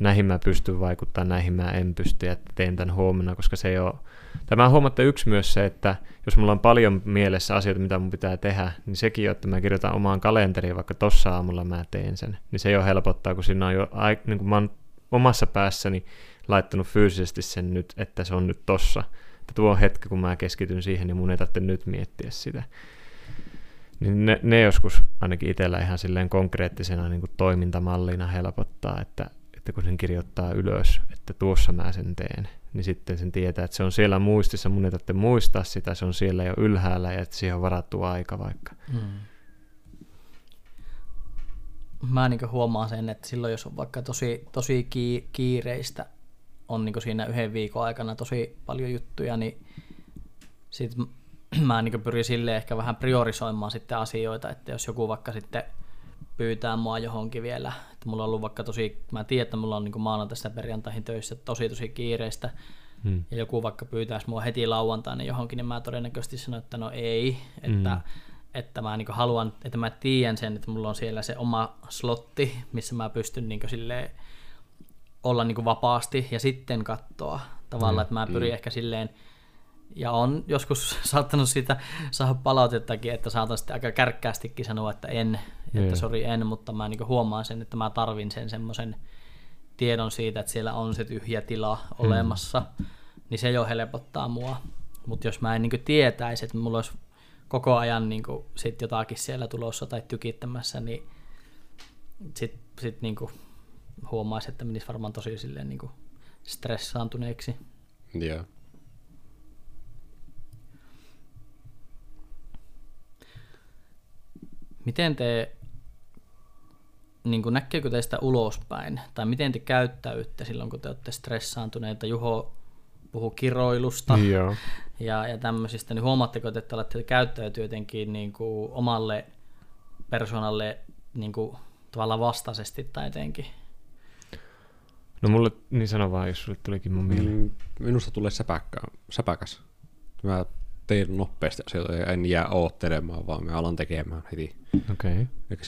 näihin mä pystyn vaikuttamaan, näihin mä en pysty, ja teen tämän huomenna, koska se ei ole. Tämä huomatta yksi myös se, että jos mulla on paljon mielessä asioita, mitä mun pitää tehdä, niin sekin on, että mä kirjoitan omaan kalenteriin, vaikka tossa aamulla mä teen sen. Niin se jo helpottaa, kun siinä on jo, niin kun mä oon omassa päässäni laittanut fyysisesti sen nyt, että se on nyt tossa. Että tuo hetki, kun mä keskityn siihen, niin mun ei tarvitse nyt miettiä sitä. Niin ne joskus ainakin itsellä ihan silleen konkreettisena niin kuin toimintamallina helpottaa, että kun sen kirjoittaa ylös, että tuossa mä sen teen, niin sitten sen tietää, että se on siellä muistissa, mun ei tarvitse muistaa sitä, se on siellä jo ylhäällä ja että siihen on varattu aika vaikka. Mä niin huomaan sen, että silloin jos on vaikka tosi kiireistä, on niin siinä yhden viikon aikana tosi paljon juttuja, niin sit mä niin pyrin silleen ehkä vähän priorisoimaan sitten asioita, että jos joku vaikka sitten pyytää mua johonkin vielä, että mulla on ollut vaikka mä tiedän, että mulla on niin maanantaista perjantaihin töissä tosi kiireistä, ja joku vaikka pyytäisi mua heti lauantaina johonkin, niin mä todennäköisesti sanon, että no ei, että mä niin haluan, että mä tiedän sen, että mulla on siellä se oma slotti, missä mä pystyn niin silleen olla niin vapaasti ja sitten katsoa tavallaan, että mä pyrin ehkä silleen, ja on joskus saattanut sitä saada palautettakin, että saatan sitten aika kärkkäästikin sanoa, että en, mutta mä niin huomaan sen, että mä tarvin sen semmoisen tiedon siitä, että siellä on se tyhjä tila olemassa, niin se jo helpottaa mua. Mutta jos mä en niin tietäisi, että mulla olisi koko ajan niin sit jotakin siellä tulossa tai tykittämässä, niin sit niin huomaisi, että menisi varmaan tosi silleen niin stressaantuneeksi. Yeah. Miten te, niin kuin näkeekö teistä ulospäin, tai miten te käyttäytte silloin, kun te olette stressaantuneita? Juho puhuu kiroilusta ja tämmöisistä, niin huomaatteko te, että olette käyttäytyy jotenkin niin kuin omalle persoonalle niin kuin tavallaan vastaisesti tai jotenkin? No mulle, niin sano vaan, jos sulle tulikin mun mieleen. Minusta tulee säpäkäs. Mä tein nopeasti asioita, en jää oottelemaan, vaan mä alan tekemään heti. Okay.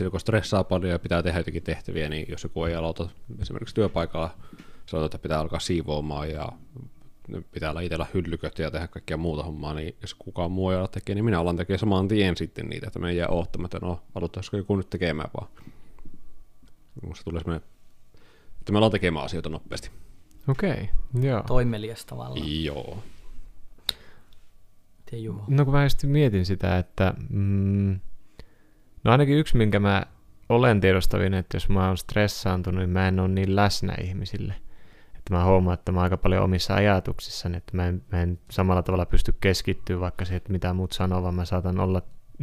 Eli kun stressaa paljon ja pitää tehdä jotakin tehtäviä, niin jos joku ei aloita esimerkiksi työpaikalla, sanotaan, että pitää alkaa siivoamaan ja pitää olla itsellä hyllyköt ja tehdä kaikkea muuta hommaa, niin jos kukaan muu ei ala tekee, niin minä alan tekemään saman tien sitten niitä, että me ei jää oottamatta, että no aloittaisiko joku nyt tekemään vaan. Minusta tulee semmoinen, että me alan tekemään asioita nopeasti. Okei, joo. Toimelias tavallaan. Joo. No kun mä just mietin sitä, että no ainakin yksi, minkä mä olen tiedostavin, että jos mä oon stressaantunut, niin mä en ole niin läsnä ihmisille. Että mä huomaan, että mä oon aika paljon omissa ajatuksissani, että mä en samalla tavalla pysty keskittyä vaikka siihen, että mitä muut sanoo, vaan mä saatan olla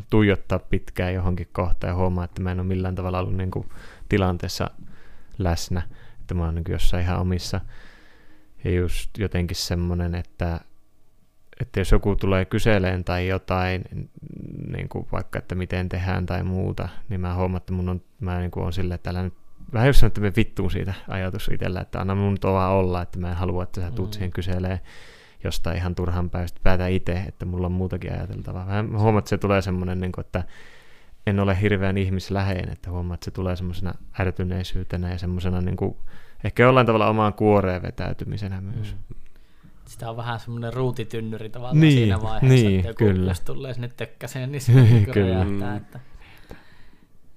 tuijottaa pitkään johonkin kohtaan ja huomaa, että mä en ole millään tavalla ollut niin kuin tilanteessa läsnä. Että mä oon niin kuin jossain ihan omissa. Ja just jotenkin semmoinen, että jos joku tulee kyseleen tai jotain, niin kuin vaikka, että miten tehdään tai muuta, niin mä huomaan, että mä niin kuin on silleen, että älä nyt, vähän jos sanon, että me vittuun siitä ajatus itsellä, että anna mun tuolla olla, että mä en halua, että sä tuut siihen kyseleen jostain ihan turhan päästä, päätä itse, että mulla on muutakin ajateltavaa. Vähän huomaan, että se tulee semmoinen, niin kuin, että en ole hirveän ihmisläheinen, että huomaa, että se tulee semmoisena ärtyneisyytenä ja semmoisena niin kuin, ehkä jollain tavalla omaan kuoreen vetäytymisenä myös. Sitä on vähän semmoinen ruutitynnyri tavallaan niin, siinä vaiheessa, niin, että joku jos tulee sinne tökkäseen, niin se räjähtää. Että...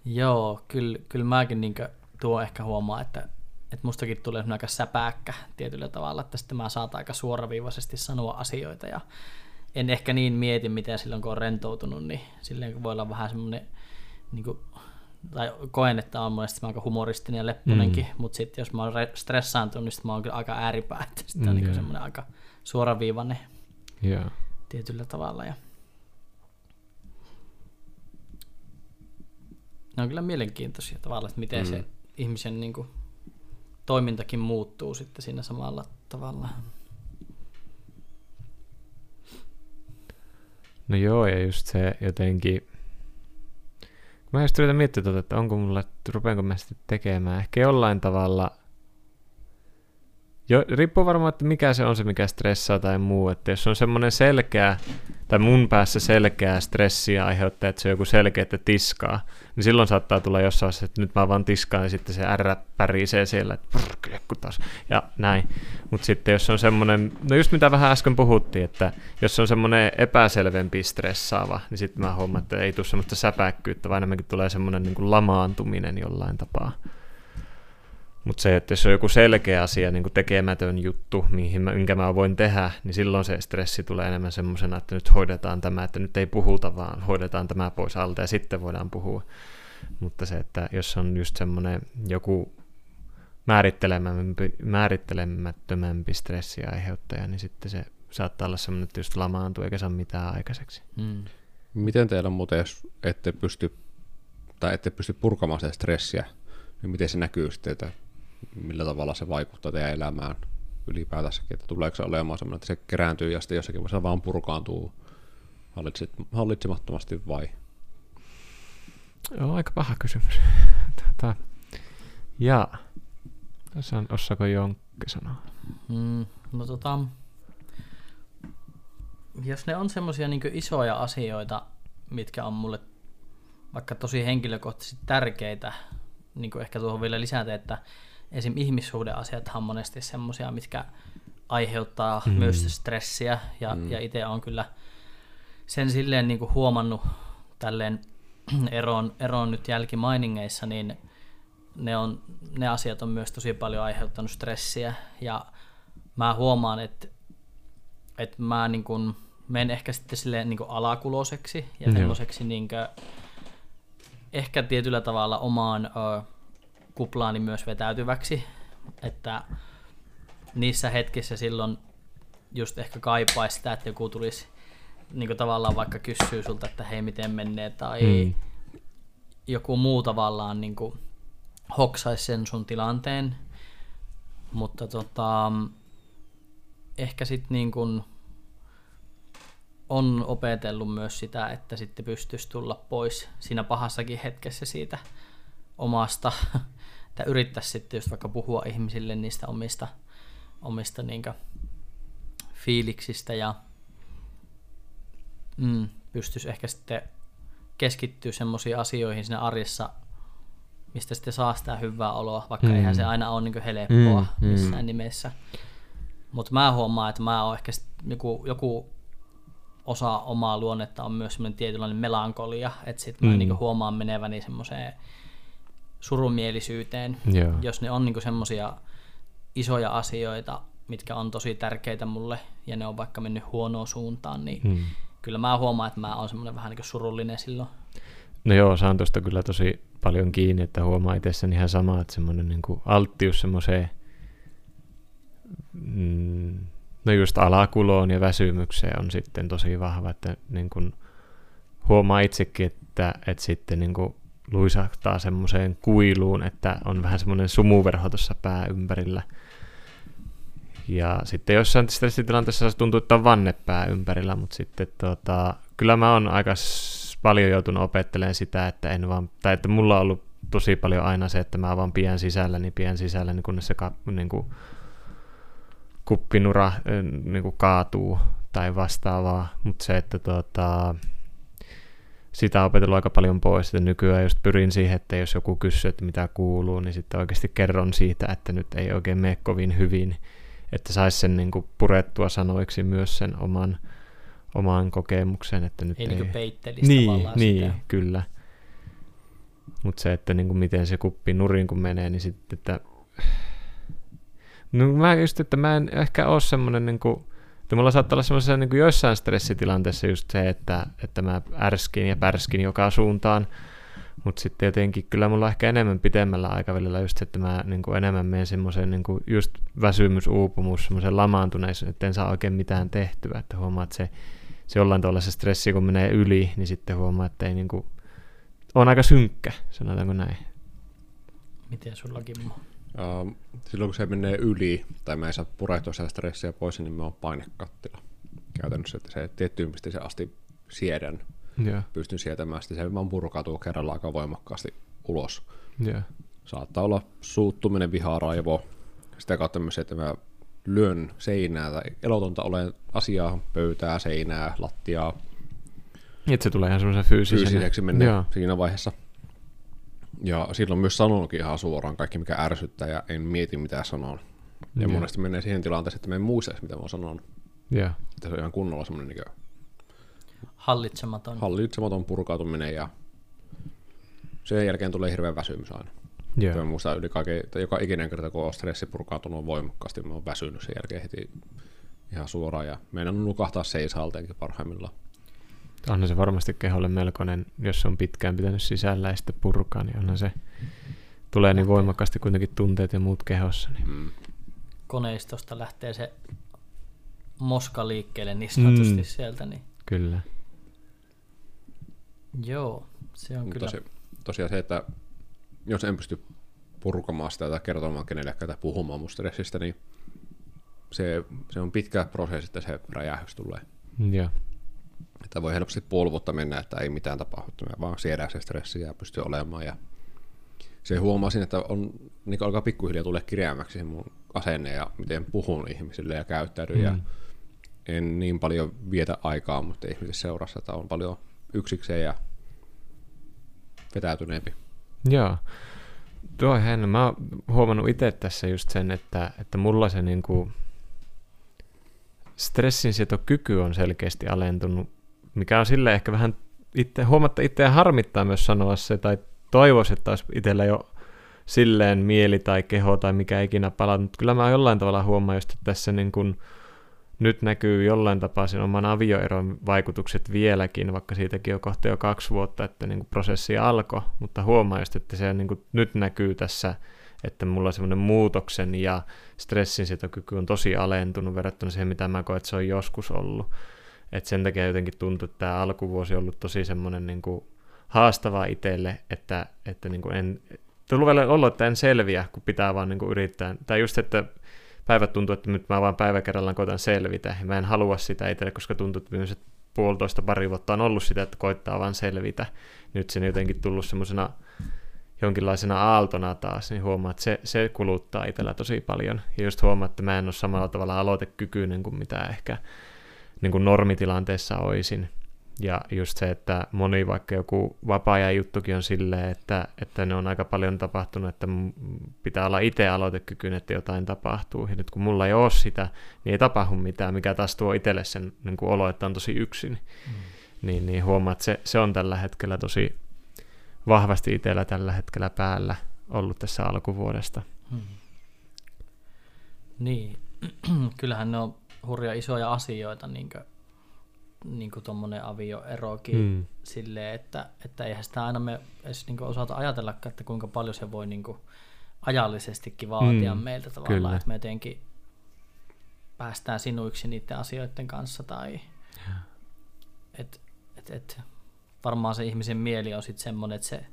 Joo, kyllä mäkin niin tuo ehkä huomaa, että mustakin tulee aika säpääkkä tietyllä tavalla, että sitten mä saatan aika suoraviivaisesti sanoa asioita ja en ehkä niin mieti, mitä silloin kun on rentoutunut, niin silleen voi olla vähän semmoinen, niin kuin, tai koen, että on monesti aika humoristinen ja leppunenkin, mutta sitten jos mä oon stressaantunut, niin sitten mä oon kyllä aika ääripää, että sitten on niin semmoinen aika suoraviivainen tietyllä tavalla. Ja... Ne on kyllä mielenkiintoisia tavalla, että miten se ihmisen niin kuin, toimintakin muuttuu sitten siinä samalla tavalla. No joo, ja just se jotenkin... Mä just yritän miettiä tuota, että onko mulla, rupeanko mä sitten tekemään. Ehkä jollain tavalla... Riippuu varmaan, että mikä se on se, mikä stressaa tai muu. Että jos on semmoinen selkeä, tai mun päässä selkeää stressiä aiheuttaa, että se on joku selkeä, että tiskaa, niin silloin saattaa tulla jossain vaiheessa, että nyt mä vaan tiskaan, ja sitten se R pärisee siellä, että prrrr, taas, ja näin. Mutta sitten jos on semmoinen, no just mitä vähän äsken puhuttiin, että jos on semmoinen epäselvempi stressaava, niin sitten mä huomaan, että ei tule semmoista säpäkkyyttä, vaan enemmänkin tulee semmoinen niin kuin lamaantuminen jollain tapaa. Mutta se, että jos on joku selkeä asia, niin kuin tekemätön juttu, minkä mä voin tehdä, niin silloin se stressi tulee enemmän semmoisena, että nyt hoidetaan tämä, että nyt ei puhuta, vaan hoidetaan tämä pois alta ja sitten voidaan puhua. Mutta se, että jos on just semmoinen joku määrittelemättömämpi stressiaiheuttaja, niin sitten se saattaa olla semmoinen, että just lamaantuu eikä saa mitään aikaiseksi. Mm. Miten teillä muuten, jos ette pysty purkamaan sitä stressiä, niin miten se näkyy sitten, että millä tavalla se vaikuttaa teidän elämään ylipäätänsäkin, että tuleeko se olemaan semmoinen, että se kerääntyy ja sitten jossakin vaiheessa vaan purkaantuu hallitsemattomasti vai? Joo, aika paha kysymys. Jaa. Osaako Jonkki sanoa? No jos ne on semmoisia niin kuin isoja asioita, mitkä on mulle vaikka tosi henkilökohtaisesti tärkeitä, niin kuin ehkä tuohon vielä lisätä, että esim. Ihmissuhdeasiathan on monesti semmoisia, mitkä aiheuttaa myös stressiä, ja itse olen kyllä sen silleen niin kuin huomannut tälleen eroon nyt jälkimainingeissa, niin ne asiat on myös tosi paljon aiheuttanut stressiä, ja mä huomaan, että mä niin kun menen ehkä sitten silleen niin kun alakuloiseksi ja semmoiseksi niin kun ehkä tietyllä tavalla omaan kuplaani myös vetäytyväksi, että niissä hetkissä silloin just ehkä kaipaisi sitä, että joku tulisi niin kun tavallaan vaikka kysyy sulta, että hei miten menee, tai joku muu tavallaan niin kun hoksaisi sen sun tilanteen, mutta ehkä sitten niin kun on opetellut myös sitä, että sitten pystyisi tulla pois siinä pahassakin hetkessä siitä omasta, että yrittäisi sitten just vaikka puhua ihmisille niistä omista niin kun fiiliksistä ja pystyisi ehkä sitten keskittyä semmoisiin asioihin siinä arjessa, mistä sitten saa sitä hyvää oloa, vaikka eihän se aina ole niin kuin helppoa missään nimessä. Mutta mä huomaan, että mä oon ehkä joku osa omaa luonnetta on myös semmoinen tietynlainen melankolia, että sit mä niin huomaan meneväni semmoiseen surumielisyyteen, jos ne on niin semmoisia isoja asioita, mitkä on tosi tärkeitä mulle, ja ne on vaikka mennyt huonoon suuntaan, niin kyllä mä huomaan, että mä oon semmoinen vähän niin kuin surullinen silloin. No joo, saan tuosta kyllä tosi paljon kiinni, että huomaa itsessäni ihan sama, että semmoinen niin kuin alttius semmoiseen no just alakuloon ja väsymykseen on sitten tosi vahva, että niin kuin huomaa itsekin, että sitten niin kuin luisahtaa semmoiseen kuiluun, että on vähän semmoinen sumuverho tuossa pää ympärillä. Ja sitten jossain stressitilanteessa tuntuu, että on vanne pää ympärillä, mutta sitten kyllä mä oon aika paljon joutunut opettelemaan sitä, että että mulla on ollut tosi paljon aina se, että mä vaan pidän sisälläni, kunnes se niin kuin kuppinura niin kuin kaatuu tai vastaavaa, mutta se, että sitä on opetellut aika paljon pois, että nykyään just pyrin siihen, että jos joku kysyy, että mitä kuuluu, niin sitten oikeasti kerron siitä, että nyt ei oikein mene kovin hyvin, että saisi sen niin kuin purettua sanoiksi myös sen omaan kokemukseen, että nyt ei niin kuin peittelisi tavallaan sitä. Kyllä. Mutta se, että niin kuin miten se kuppi nurin kun menee, niin sitten, että no mä just, että mä en ehkä ole semmoinen, niin kuin, että mulla saattaa olla semmoisessa niin kuin joissain stressitilanteessa just se, että mä ärskin ja pärskin joka suuntaan, mutta sitten jotenkin kyllä mulla ehkä enemmän pitemmällä aikavälillä just se, että mä niin kuin enemmän menen semmoiseen niin kuin just väsymys, uupumus, semmoiseen lamaantuneisuun, että en saa oikein mitään tehtyä, että huomaa, että se jollain tavalla se stressi, kun menee yli, niin sitten huomaa, että ei niin kuin, on aika synkkä, sanotaanko näin. Miten sullakin on? Silloin kun se menee yli, tai mä en saa purehtua sitä stressiä pois, niin mä oon painekattila käytännössä, että se tiettyyn pisteeseen asti siedän, pystyn sietämään, sitten se vaan purkautuu kerralla aika voimakkaasti ulos. Saattaa olla suuttuminen, vihaa, raivo, sitä kautta myös, että mä lyön seinää tai elotonta olen asiaa, pöytää, seinää, lattiaa. Että se tulee ihan semmoisen fyysiseksi mennä siinä vaiheessa. Ja silloin myös sanonkin ihan suoraan kaikki, mikä ärsyttää, ja en mieti, mitä sanon. Ja monesti menee siihen tilanteeseen, että mä en muista, mitä mä oon sanonut. Että se on ihan kunnolla semmoinen niin hallitsematon purkautuminen, ja sen jälkeen tulee hirveä väsymys aina. Mä muistan yli kaiken, joka ikinen kerta, kun on stressi purkautunut voimakkaasti, mä oon väsynyt sen jälkeen heti ihan suoraan ja meinaan nukahtaa seisalteenkin parhaimmillaan. Onhan se varmasti keholle melkoinen, jos se on pitkään pitänyt sisällä ja sitten purkaa, niin onhan se tulee niin voimakkaasti kuitenkin tunteet ja muut kehossa. Niin. Mm. Koneistosta lähtee se moska liikkeelle niin sanotusti sieltä. Niin. Kyllä. Joo, se on kyllä. Tosiaan se, että jos en pysty purkamaan sitä tai kertomaan kenellekään tai puhumaan mun stressistä, niin se on pitkä prosessi, että se räjähdys tulee. Joo. Että voi helposti puoli vuotta mennä, että ei mitään tapahtunut, vaan siedää se stressi ja pystyy olemaan. Ja se huomasin, että on, niin alkaa pikkuhiljaa tulee kireämmäksi mun asenne ja miten puhun ihmisille ja käyttäydyn. Ja en niin paljon vietä aikaa, mutta ihmisten seurassa, että on paljon yksikseen ja vetäytyneempi. Joo. Tuo hän, mä oon huomannut itse tässä just sen, että mulla se niinku stressinsietokyky on selkeästi alentunut, mikä on silleen ehkä vähän huomatta itseään harmittaa myös sanoa se, tai toivoisi, että olisi itsellä jo silleen mieli tai keho tai mikä ikinä palaa, mutta kyllä mä jollain tavalla huomaan just, että tässä niin kun nyt näkyy jollain tapaa sen oman avioeron vaikutukset vieläkin, vaikka siitäkin on kohta jo 2 vuotta, että niin kun prosessi alkoi, mutta huomaa just, että se niin kun nyt näkyy tässä, että mulla on semmoinen muutoksen ja stressinsietokyky on tosi alentunut verrattuna siihen, mitä mä koen, että se on joskus ollut. Et sen takia jotenkin tuntuu, että tämä alkuvuosi on ollut tosi semmoinen niin kuin haastava itselle, että niin kuin en tullut vielä olla, että en selviä, kun pitää vaan niin kuin yrittää. Tai just, että päivät tuntuu, että nyt mä vaan päivä kerrallaan koitan selvitä. Mä en halua sitä itselle, koska tuntuu, että myös 1,5–2 vuotta on ollut sitä, että koittaa vaan selvitä. Nyt se on jotenkin tullut semmoisena jonkinlaisena aaltona taas, niin huomaa, että se kuluttaa itsellä tosi paljon. Ja just huomaa, että mä en ole samalla tavalla aloitekykyinen kuin mitä ehkä niin kuin normitilanteessa olisin. Ja just se, että moni vaikka joku vapaa-ajan juttukin on silleen, että ne on aika paljon tapahtunut, että pitää olla itse aloitekykyinen, että jotain tapahtuu. Ja nyt kun mulla ei ole sitä, niin ei tapahdu mitään, mikä taas tuo itselle sen niin kuin olo, että on tosi yksin. Niin huomaa, että se on tällä hetkellä tosi vahvasti itsellä tällä hetkellä päällä ollut tässä alkuvuodesta. Niin, kyllähän ne on hurja isoja asioita, niin kuin tuommoinen avioerokin, silleen, että eihän sitä aina me edes niin kuin osata ajatellakaan, että kuinka paljon se voi niin kuin ajallisestikin vaatia meiltä tavallaan, kyllä. Että me jotenkin päästään sinuiksi niiden asioiden kanssa tai varmaan se ihmisen mieli on sitten semmoinen, että se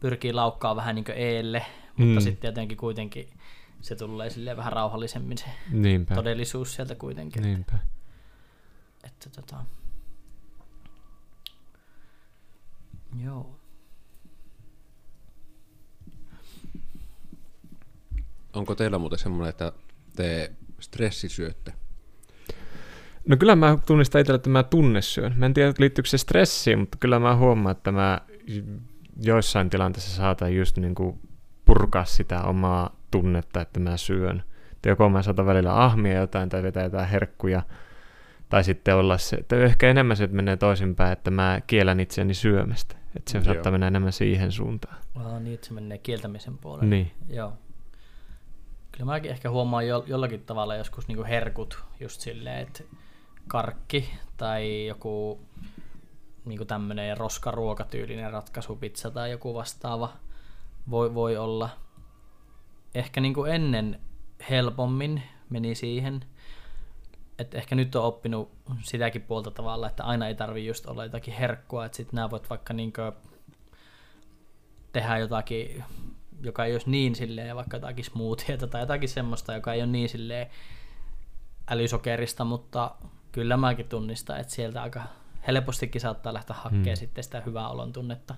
pyrkii laukkaa vähän niin kuin eelle, mutta sitten jotenkin kuitenkin se tulee silleen vähän rauhallisemmin se niinpä. Todellisuus sieltä kuitenkin. Niinpä. Että joo. Onko teillä muuten semmoinen, että te stressisyötte? No kyllä mä tunnistan itsellä, että mä tunnesyön. Mä en tiedä, liittyykö se stressiin, mutta kyllä mä huomaan, että mä joissain tilanteissa saatan just niin kuin purkaa sitä omaa tunnetta, että mä syön. Että joko mä saatan välillä ahmia jotain tai vetää jotain herkkuja, tai sitten olla se, että ehkä enemmän se menee toisinpäin, että mä kielän itseäni syömästä. Että se saattaa mennä enemmän siihen suuntaan. Niin, että se menee kieltämisen puolelle. Niin. Joo. Kyllä mäkin ehkä huomaan jollakin tavalla joskus niin kuin herkut just silleen, että karkki tai joku niinku tämmöinen roskaruokatyylinen ratkaisupizza tai joku vastaava voi olla. Ehkä niinku ennen helpommin meni siihen, että ehkä nyt on oppinut sitäkin puolta tavalla, että aina ei tarvi just olla jotakin herkkua, että sit nää voit vaikka niinku tehdä jotakin, joka ei olisi niin silleen, vaikka jotakin smoothieta tai jotakin semmoista, joka ei ole niin silleen älysokerista, mutta kyllä mäkin tunnistan, että sieltä aika helpostikin saattaa lähteä hakemaan sitten sitä hyvää olon tunnetta,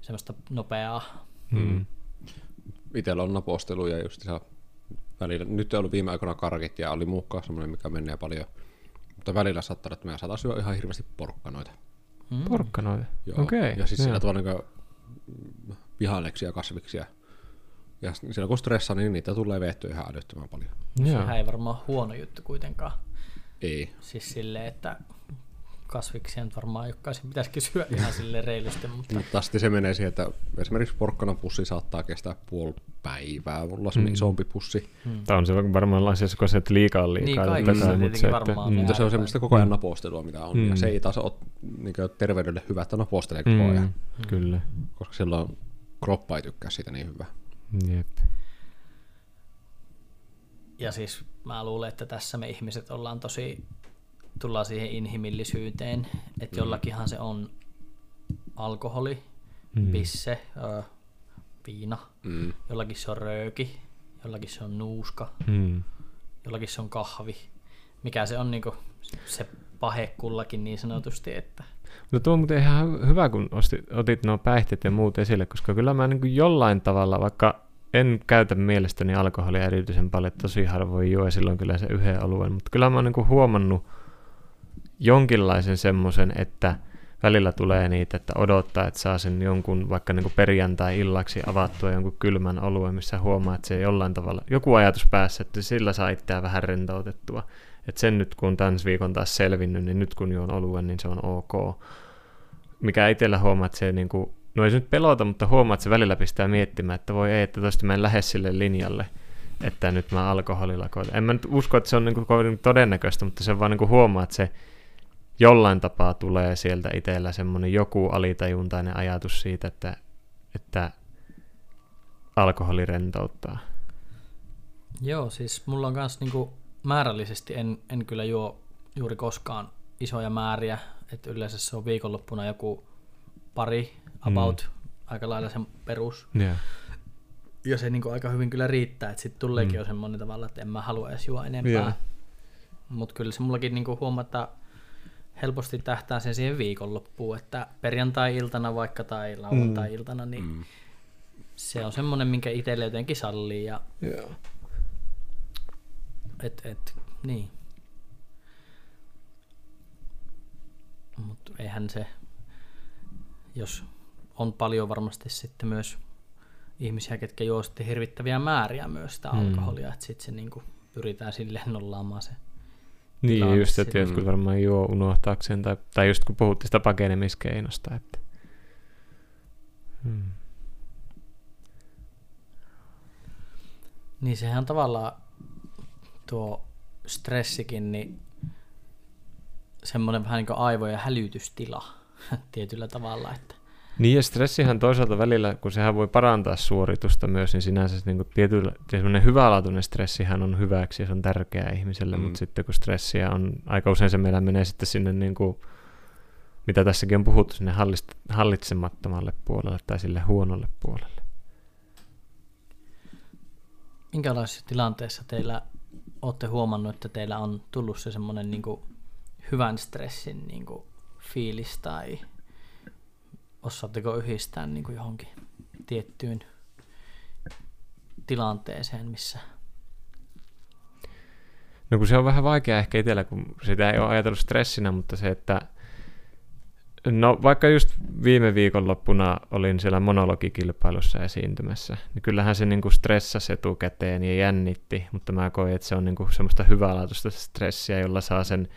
semmoista nopeaa. Itsellä on naposteluja just välillä. Nyt on ollut viime aikoina karkit ja oli muukkaa semmoinen, mikä menee paljon, mutta välillä saattaa, että meidän saadaan syödä ihan hirveästi porkkanoita. Porkkanoita? Okei. Okay. Ja sitten sillä tavalla niin vihanneksia ja kasviksia. Ja silloin kun stressaa, niin niitä tulee vettyä ihan älyttömän paljon. Sehän ei varmaan huono juttu kuitenkaan. Ei. Siis silleen, että kasviksia nyt varmaan jokaisen pitäisikin syödä ihan silleen reilusti. Mutta asti se menee siihen, että esimerkiksi porkkanapussi saattaa kestää puoli päivää, mulla on isompi pussi. Tämä on se varmaan laisia sukaisia, että liikaa. Niin kaikissa tietenkin varmaan. Mutta se on semmoista koko ajan napostelua, mitä on, ja se ei taas ole niin terveydelle hyvä, että napostelee koko ajan. Kyllä. Koska silloin kroppa ei tykkää siitä niin hyvää. Jep. Ja siis mä luulen, että tässä me ihmiset ollaan tullaan siihen inhimillisyyteen, että jollakinhan se on alkoholi, pisse, viina, jollakin se on rööki, jollakin se on nuuska, jollakin se on kahvi, mikä se on niinku se pahe kullakin niin sanotusti. Että. Mutta tuo on muuten ihan hyvä, kun otit nuo päihteet ja muut esille, koska kyllä mä niinku jollain tavalla, vaikka en käytä mielestäni alkoholia erityisen paljon, tosi harvoin juo silloin kyllä se yhden alueen, mutta kyllä mä oon niinku huomannut jonkinlaisen semmoisen, että välillä tulee niitä, että odottaa, että saa sen jonkun vaikka niinku perjantai-illaksi avattua jonkun kylmän alueen, missä huomaa, että se jollain tavalla, joku ajatus päässä, että sillä saa itseään vähän rentoutettua. Että sen nyt kun tämän viikon taas selvinnyt, niin nyt kun juon oluen, niin se on ok. Mikä itsellä huomaa, että se niinku, no ei se nyt pelota, mutta huomaa, että se välillä pistää miettimään, että voi ei, että tosta mä en lähde sille linjalle, että nyt mä alkoholilla koitan. En mä nyt usko, että se on niinku kovin todennäköistä, mutta se vaan niinku huomaa, että se jollain tapaa tulee sieltä itsellä semmoinen joku alitajuntainen ajatus siitä, että alkoholi rentouttaa. Joo, siis mulla on kans niinku määrällisesti en kyllä juo juuri koskaan isoja määriä, että yleensä se on viikonloppuna joku pari about, aika lailla sen perus. Yeah. Ja se niinku aika hyvin kyllä riittää, että sitten tuleekin jo semmoinen tavalla, että en mä halua edes juo enempää. Yeah. Mutta kyllä se mullakin niinku huomata helposti tähtää sen siihen viikonloppuun, että perjantai-iltana vaikka tai lauantai-iltana, niin se on semmoinen, minkä itselle jotenkin sallii. Ja yeah. Niin. Mutta eihän se, jos on paljon varmasti sitten myös ihmisiä, ketkä juo sitten hirvittäviä määriä myös sitä alkoholia, että sitten se niinku pyritään silleen nollaamaan se. Niin, just, että jotkut varmaan juo unohtaakseen, tai just kun puhuttiin sitä pakenemiskeinosta. Että. Niin sehän tavallaan tuo stressikin, niin semmoinen vähän niin kuin aivojen hälytystila tietyllä tavalla. Että. Niin ja stressihän toisaalta välillä, kun sehän voi parantaa suoritusta myös, niin sinänsä niin kuin semmoinen hyvälaatuinen stressihän on hyväksi ja se on tärkeää ihmiselle, mutta sitten kun stressiä on, aika usein se meillä menee sitten sinne, niin kuin, mitä tässäkin on puhuttu, sinne hallitsemattomalle puolelle tai sille huonolle puolelle. Minkälaisissa tilanteissa teillä olette huomannut, että teillä on tullut se semmoinen niin kuin hyvän stressin niin kuin fiilis tai osaatteko yhdistää niin kuin johonkin tiettyyn tilanteeseen, missä? No kun se on vähän vaikea ehkä itsellä, kun sitä ei ole ajatellut stressinä, mutta se, että no vaikka just viime viikonloppuna olin siellä monologikilpailussa esiintymässä, niin kyllähän se niinku stressasi etukäteen ja jännitti, mutta mä koin, että se on niinku semmoista hyvälaatuista stressiä, jolla saa sen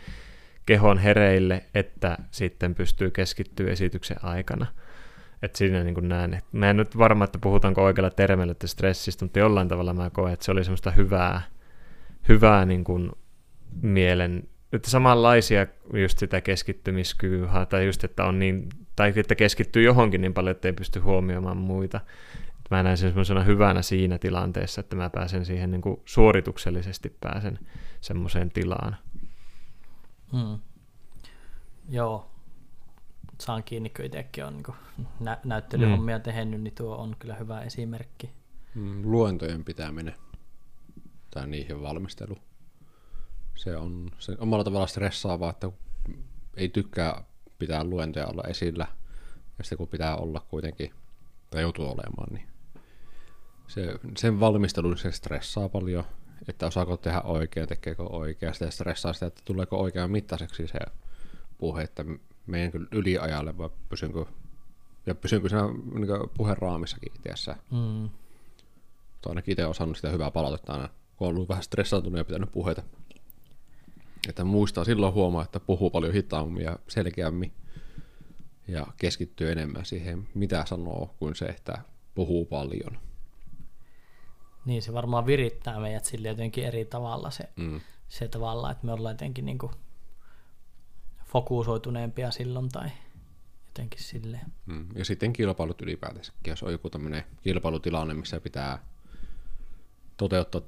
kehon hereille, että sitten pystyy keskittyä esityksen aikana. Että siinä niinku näen, että mä en nyt varma, että puhutaanko oikealla termeillä että stressistä, mutta jollain tavalla mä koin, että se oli semmoista hyvää niinku mielen, että samanlaisia just sitä keskittymiskyyhää, tai just, että on niin, tai että keskittyy johonkin niin paljon, että ei pysty huomioimaan muita. Että mä näen sen semmoisena hyvänä siinä tilanteessa, että mä pääsen siihen niin kuin suorituksellisesti pääsen semmoiseen tilaan. Joo, saan kiinni, kun itsekin on niin näyttelyhommia tehnyt, niin tuo on kyllä hyvä esimerkki. Luentojen pitäminen tai niihin valmistelu. Se on sen omalla tavalla stressaavaa, että ei tykkää pitää luentoja olla esillä, ja sitten kun pitää olla kuitenkin, tai joutuu olemaan, niin sen valmistelun se stressaa paljon, että osaako tehdä oikein, tekeekö oikein, sitten stressaa sitä, että tuleeko oikean mittaiseksi se puhe, että menen kyllä yliajalle, vai pysynkö siinä niin puheen raamissakin itseässä. Ainakin itse olen saanut sitä hyvää palautetta aina, kun on ollut vähän stressaantunut ja pitänyt puheita. Että muistaa silloin huomaa, että puhuu paljon hitaammin ja selkeämmin ja keskittyy enemmän siihen, mitä sanoo, kuin se, että puhuu paljon. Niin, se varmaan virittää meidät sille jotenkin eri tavalla se tavalla, että me ollaan jotenkin niin kuin fokusoituneempia silloin tai jotenkin silleen. Ja sitten kilpailut ylipäätänsäkin, jos on joku tämmöinen kilpailutilanne, missä pitää toteuttaa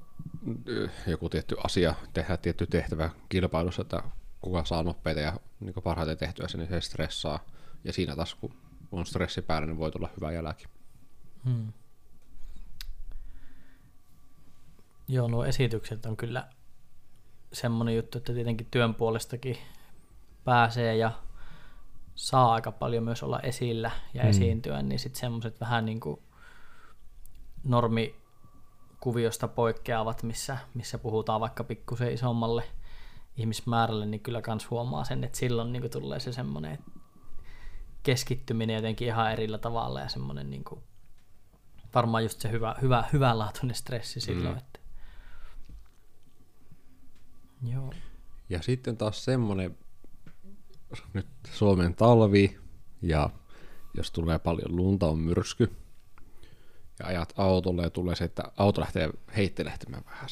joku tietty asia, tehdä tietty tehtävä kilpailussa, että kuka saa nopeita ja niin parhaiten tehtyä sen, niin se stressaa. Ja siinä taas, kun on stressi päällä, niin voi tulla hyvä jälki. Joo, nuo esitykset on kyllä semmoinen juttu, että tietenkin työn puolestakin pääsee ja saa aika paljon myös olla esillä ja esiintyä, niin sitten semmoiset vähän niin kuin normikuviosta poikkeavat, missä puhutaan vaikka pikkusen isommalle ihmismäärälle, niin kyllä kans huomaa sen, että silloin niin kuin tulee se semmoinen keskittyminen jotenkin ihan erillä tavalla ja semmoinen niin kuin varmaan just se hyvänlaatuinen stressi silloin. Että joo. Ja sitten taas semmoinen nyt Suomen talvi ja jos tulee paljon lunta, on myrsky ja ajat autolle ja tulee se, että auto lähtee heittelehtimään vähän.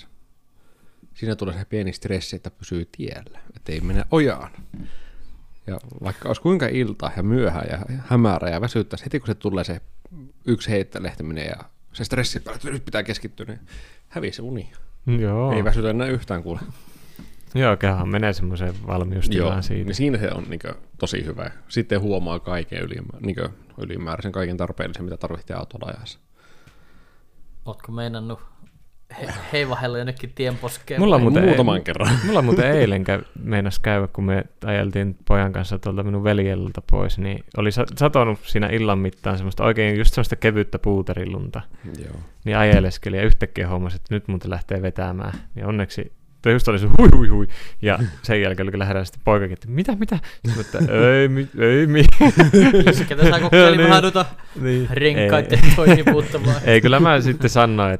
Siinä tulee se pieni stressi, että pysyy tiellä, ettei mene ojaan. Ja vaikka olisi kuinka ilta ja myöhä ja hämärä ja väsyttäisi, heti kun se tulee se yksi heittelehtiminen ja se stressi päälle, että nyt pitää keskittyä, niin hävii se uni. Joo. Ei väsytä enää yhtään kuule. Joo, kehän menee semmoiseen valmiustilaan siitä. Niin siinä se on niin kuin tosi hyvä. Sitten huomaa kaiken ylimääräisen, kaiken tarpeellisen, mitä tarvitsee autolla ajassa. Ootko meinannut heivahella jonnekin tien poskeen? Mulla muuten eilen meinas käydä, kun me ajeltiin pojan kanssa tuolta minun veljeltä pois, niin oli satonut siinä illan mittaan semmoista oikein just semmoista kevyttä puuterilunta. Joo. Niin ajeleskeli ja yhtäkkiä huomasi, että nyt muuten lähtee vetämään. Niin onneksi tai just oli se hui. Ja sen jälkeen oli lähdään sitten poikakin, että mitä? Mutta ei. Ketä saa kokeilla, niin mahduta rinkkaiden toihin puuttamaan. Ei, kyllä mä sitten sanoin,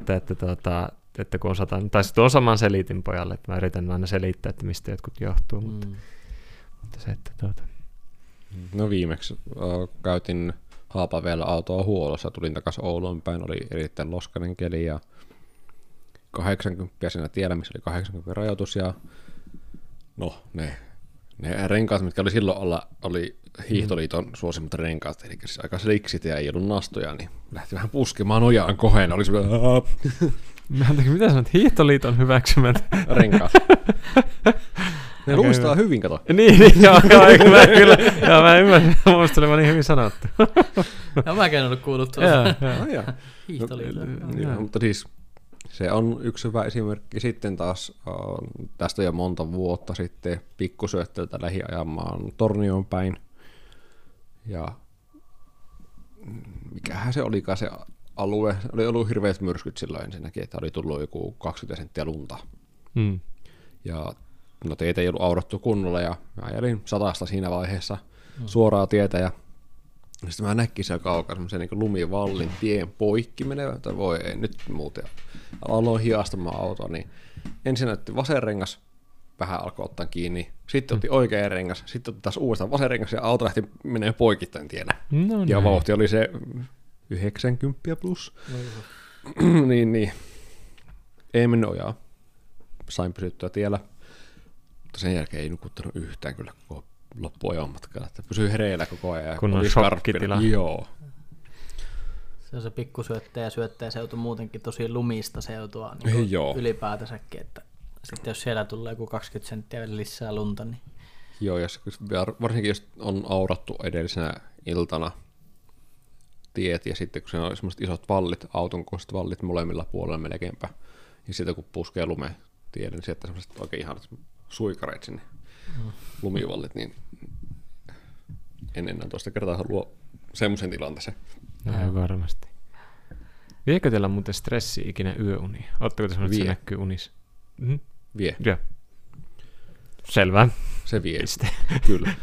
että kun on satanut, tai sitten on saman selitin pojalle, että mä yritän aina selittää, että mistä jotkut johtuu. Mutta se, että No viimeksi käytin Haapavedellä autoa huollossa, tulin takaisin Ouluun päin, oli erittäin loskainen keli ja 80 siinä tiellä, missä oli 80 rajoitus ja no ne renkaat, mitkä oli silloin alla, oli Hiihtoliiton suosimmat renkaat, eli siis aika sliksit ja ei ollut nastoja, niin lähti vähän puskemaan ojaan koheen, oli semmoinen mitä sanot, Hiihtoliiton hyväksymät renkaat? Ne luistaa hyvin, kato. Niin, joo, mä ymmärsin, muistelin, mä niin hyvin sanottu. No mäkään en ollut kuullut tuossa. Hiihtoliiton. Mutta siis se on yksi hyvä esimerkki. Sitten taas tästä jo monta vuotta sitten pikkusyötteltä lähiajamaan Tornioon päin. Ja mikähän se olikaan se alue? Oli ollut hirveät myrskyt silloin ensinnäkin, että oli tullut joku 20 senttiä lunta. Ja no teitä ei ollut aurattu kunnolla ja mä ajelin 100 siinä vaiheessa suoraa tietä. Ja sitten mä näkin siellä kaukaa semmoisen niin lumivallin tien poikki menevän, että voi ei nyt muuten. Aloin hiastamaan autoa, niin ensin näytti vasen rengas, vähän alkoi ottaa kiinni, sitten otti oikea rengas, sitten otti taas uudestaan vasen rengas ja auto lähti menee poikittain tienä. No ja vauhti oli se 90 plus. No. niin. Ei mennyt ojaa. Sain pysyttyä tiellä, mutta sen jälkeen ei nukuttanut yhtään kyllä koko loppuajan matkalla, että pysyy hereillä koko ajan. Kun on shokkitila. Joo. Se on se pikkusyöttäjä, syöttäjäseutu muutenkin tosi lumista seutua niin ylipäätänsäkin, että sitten jos siellä tulee joku 20 senttiä lisää lunta, niin joo, jos, varsinkin jos on aurattu edellisenä iltana tiet ja sitten kun siinä on semmoiset isot vallit, auton kokoiset vallit molemmilla puolella melkeinpä, niin sitten kun puskee lumeen tielle, niin sieltä semmoiset oikein ihanat suikareet sinne lumivallit, niin en enää toista kertaa halua semmoisen tilanteeseen. Näin varmasti. Viekö teillä muuten stressi ikinä yöunia? Oletteko te sanoneet, että se näkyy unissa? Vie. Joo. Selvä. Se vie. Kyllä.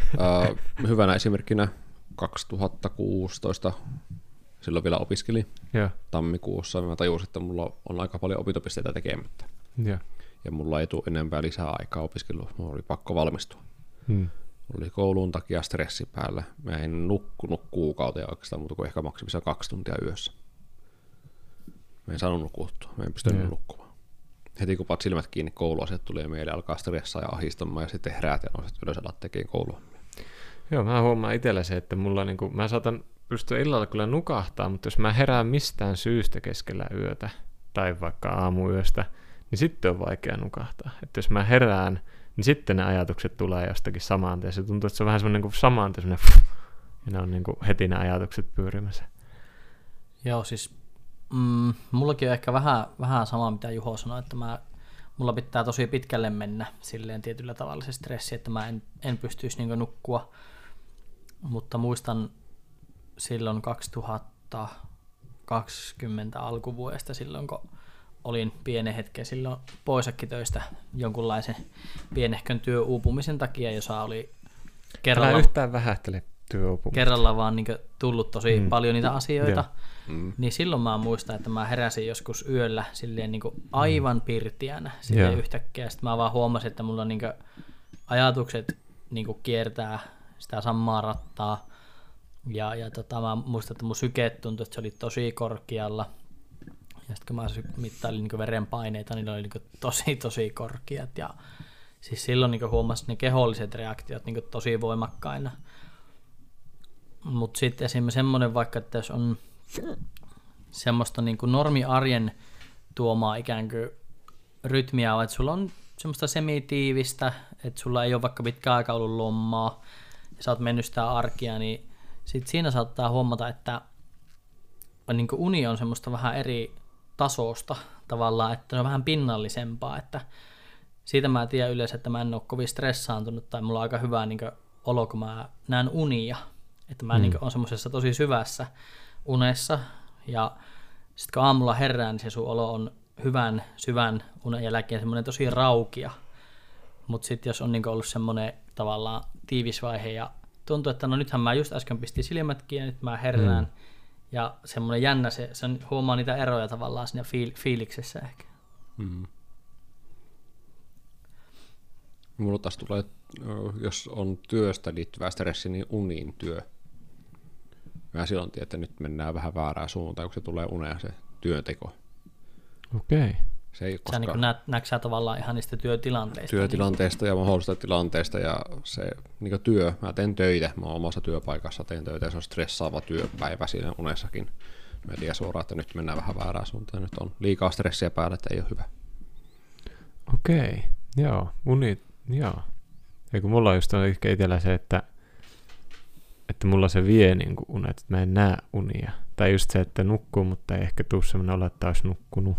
Hyvänä esimerkkinä 2016, silloin vielä opiskelin tammikuussa, mä tajusin, että mulla on aika paljon opintopisteitä tekemättä. Yeah. Ja mulla ei tule enempää lisää aikaa opiskelua, mulla oli pakko valmistua. Hmm. Oli koulun takia stressi päällä. Mä en nukkunut kuukauteen oikeastaan muuta kuin ehkä maksimissaan 2 tuntia yössä. Mä en saanut nukuttua, mä en pystynyt nukkumaan. Heti kun paat silmät kiinni, kouluasiat tuli ja mieli alkaa stressaa ja ahdistamaan ja sitten heräät ja nouset ylös alat tekee koulua. Joo, mä huomaan itsellä se, että mulla niinku, mä saatan pystyä illalla kyllä nukahtaa, mutta jos mä herään mistään syystä keskellä yötä tai vaikka aamuyöstä, niin sitten on vaikea nukahtaa. Että jos mä herään, niin sitten ne ajatukset tulee jostakin samaan tien. Se tuntuu, että se on vähän semmoinen kuin samaan tien, ja ne on niin kuin heti ne ajatukset pyörimässä. Joo, siis mullakin on ehkä vähän sama, mitä Juho sanoi, että mulla pitää tosi pitkälle mennä silleen tietyllä tavalla se stressi, että mä en pystyisi niin kuin nukkua. Mutta muistan silloin 2020 alkuvuodesta, silloin kun olin pienen hetken silloin poissakin töistä jonkunlaisen pienehkön työuupumisen takia, jossa oli kerralla, yhtään vähähtele työuupumista, kerralla vaan niin kuin tullut tosi paljon niitä asioita, niin silloin mä muistan, että mä heräsin joskus yöllä silleen niin kuin aivan pirtiänä silleen yhtäkkiä. Sitten mä vaan huomasin, että mulla niin kuin ajatukset niin kuin kiertää sitä samaa rattaa. Ja mä muistan, että mun sykeet tuntui, että se oli tosi korkealla. Ja sitten kun mä mittailin niin verenpaineita, niin ne oli niin tosi korkeat. Ja siis silloin niin huomasin ne keholliset reaktiot niin tosi voimakkaina. Mutta sitten esimerkiksi semmoinen vaikka, että jos on semmoista niin normiarjen tuomaa ikään kuin rytmiä, että sulla on semmoista semitiivistä, että sulla ei ole vaikka pitkä aika ollut lommaa ja sä oot mennyt sitä arkia, niin sitten siinä saattaa huomata, että niin uni on semmoista vähän eri tasosta tavallaan, että se on vähän pinnallisempaa. Että siitä mä tiedän yleensä, että mä en ole kovin stressaantunut tai mulla on aika hyvä niin olo, kun mä näen unia. Että mä niin on semmoisessa tosi syvässä unessa ja sitten kun aamulla herään, niin se sun olo on hyvän syvän unen jälkeen semmoinen tosi raukia. Mutta sitten jos on niin ollut semmoinen tavallaan tiivis vaihe ja tuntuu, että no nythän mä just äsken pistin silmätkin ja nyt mä herään. Ja semmoinen jännä, se huomaa niitä eroja tavallaan siinä fiiliksessä ehkä. Mulla taas tulee, jos on työstä liittyvää stressi, niin uniin työ. Mä silloin tiedän, että nyt mennään vähän väärään suuntaan, kun se tulee uneen se työnteko. Okei. Se ei koskaan... Sä niin näksää tavallaan ihan niistä työtilanteista. Työtilanteista ja mahdollisista tilanteista ja se niin työ, mä teen töitä, mä oon omassa työpaikassa, teen töitä ja se on stressaava työpäivä siinä unessakin. Mä tiedän suoraan, että nyt mennään vähän väärään suuntaan, nyt on liikaa stressiä päällä, että ei ole hyvä. Okei, joo, unit, joo. Eiku mulla on just ehkä itsellä se, että mulla se vie niin kuin unet, että mä en näe unia. Tai just se, että nukkuu, mutta ei ehkä tule semmoinen olla, että olisi nukkunut.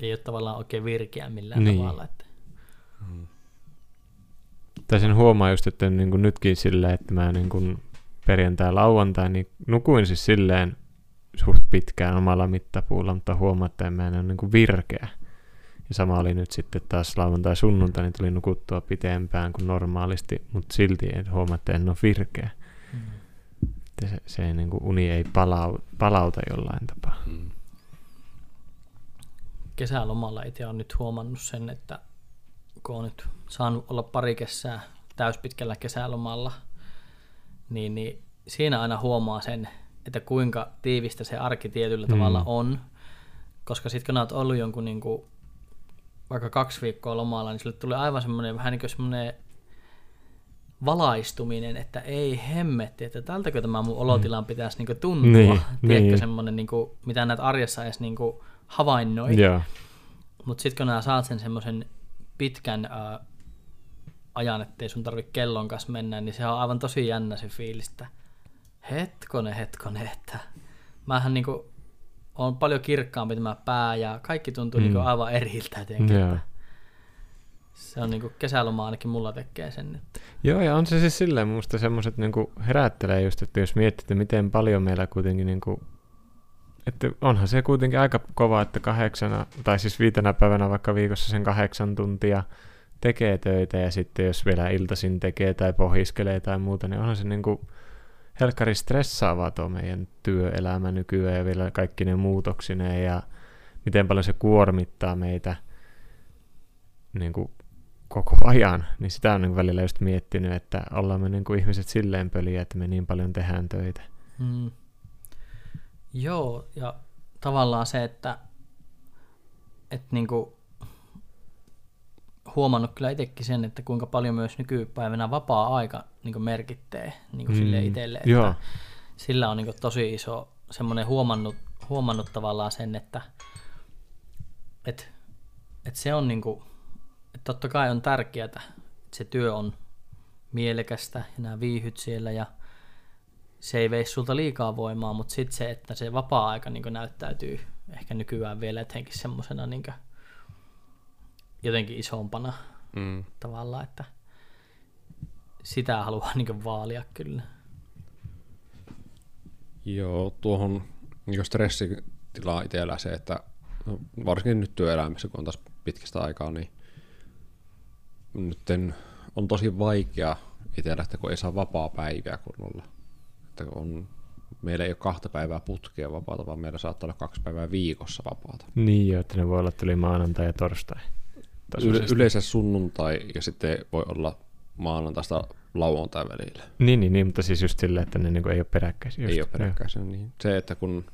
Ei ole tavallaan oikein virkeä millään tavalla. Että... Tai sen huomaa just, että niin kuin nytkin sillä, että mä niin kuin perjantai-lauantai niin nukuin siis silleen suht pitkään omalla mittapuulla, mutta huomaa, että mä en ole niin kuin virkeä. Ja sama oli nyt sitten taas lauantai-sunnuntai, niin tuli nukuttua pitempään kuin normaalisti, mutta silti en huomaa, että en ole virkeä. Että se niin kuin uni ei palauta jollain tapaa. Kesälomalla itse olen nyt huomannut sen, että kun olen nyt saanut olla pari kesää täyspitkällä kesälomalla, niin siinä aina huomaa sen, että kuinka tiivistä se arki tietyllä tavalla on. Koska sitten kun olet ollut jonkun niin kuin, vaikka 2 viikkoa lomalla, niin sille tulee aivan semmoinen vähän niin kuin semmoinen valaistuminen, että ei hemmetti, että tältäkö tämä mun olotilan pitäisi niin kuin tuntua. Tiedätkö semmoinen, niin kuin, mitä näet arjessa edes... Niin kuin, havainnoi, mutta sitten kun saat sen semmoisen pitkän ajan, ettei sun tarvitse kellon kanssa mennä, niin se on aivan tosi jännä se fiilis, että hetkone, että mähän niinku on paljon kirkkaampi tämä pää ja kaikki tuntuu niinku aivan eriltä jotenkin, se on niinku kesäloma ainakin mulla tekee sen. Että. Joo, ja on se siis silleen, musta semmoiset niinku herättelee just, että jos miettii, miten paljon meillä kuitenkin niinku että onhan se kuitenkin aika kova, että 5 päivänä vaikka viikossa sen 8 tuntia tekee töitä ja sitten jos vielä iltaisin tekee tai pohiskelee tai muuta, niin onhan se niin kuin helkkari stressaavaa tuo meidän työelämä nykyään ja vielä kaikki ne muutoksineen ja miten paljon se kuormittaa meitä niin kuin koko ajan, niin sitä on niin välillä just miettinyt, että ollaan me niin kuin ihmiset silleen pöliä, että me niin paljon tehdään töitä. Mm. Joo, ja tavallaan se, että niin kuin huomannut kyllä itsekin sen, että kuinka paljon myös nykypäivänä vapaa-aika niin kuin merkittää niin kuin sille itselle, että joo. Sillä on niin kuin tosi iso semmoinen huomannut tavallaan sen, että se on niin kuin, että totta kai on tärkeää, että se työ on mielekästä ja nämä viihyt siellä ja se ei vei sulta liikaa voimaa, mutta sitten se, että se vapaa-aika niin kuin näyttäytyy ehkä nykyään vielä jotenkin semmoisena niin kuin jotenkin isompana tavalla, että sitä haluaa niin kuin vaalia kyllä. Joo, tuohon niin stressitilaa itsellä se, että no, varsinkin nyt työelämässä, kun on taas pitkästä aikaa, niin nyt on tosi vaikea itsellä, että kun ei saa vapaa-päivää kunnolla. Että meillä ei ole 2 päivää putkea vapaata, vaan meillä saattaa olla 2 päivää viikossa vapaata. Niin jo, että ne voi olla tuli maanantai ja torstai. Yleensä sunnuntai ja sitten voi olla maanantaista lauantai välillä. Niin, mutta siis just sillä, että ne niin ei ole peräkkäisiä. Ei ole peräkkäisiä, niin. Se, että kun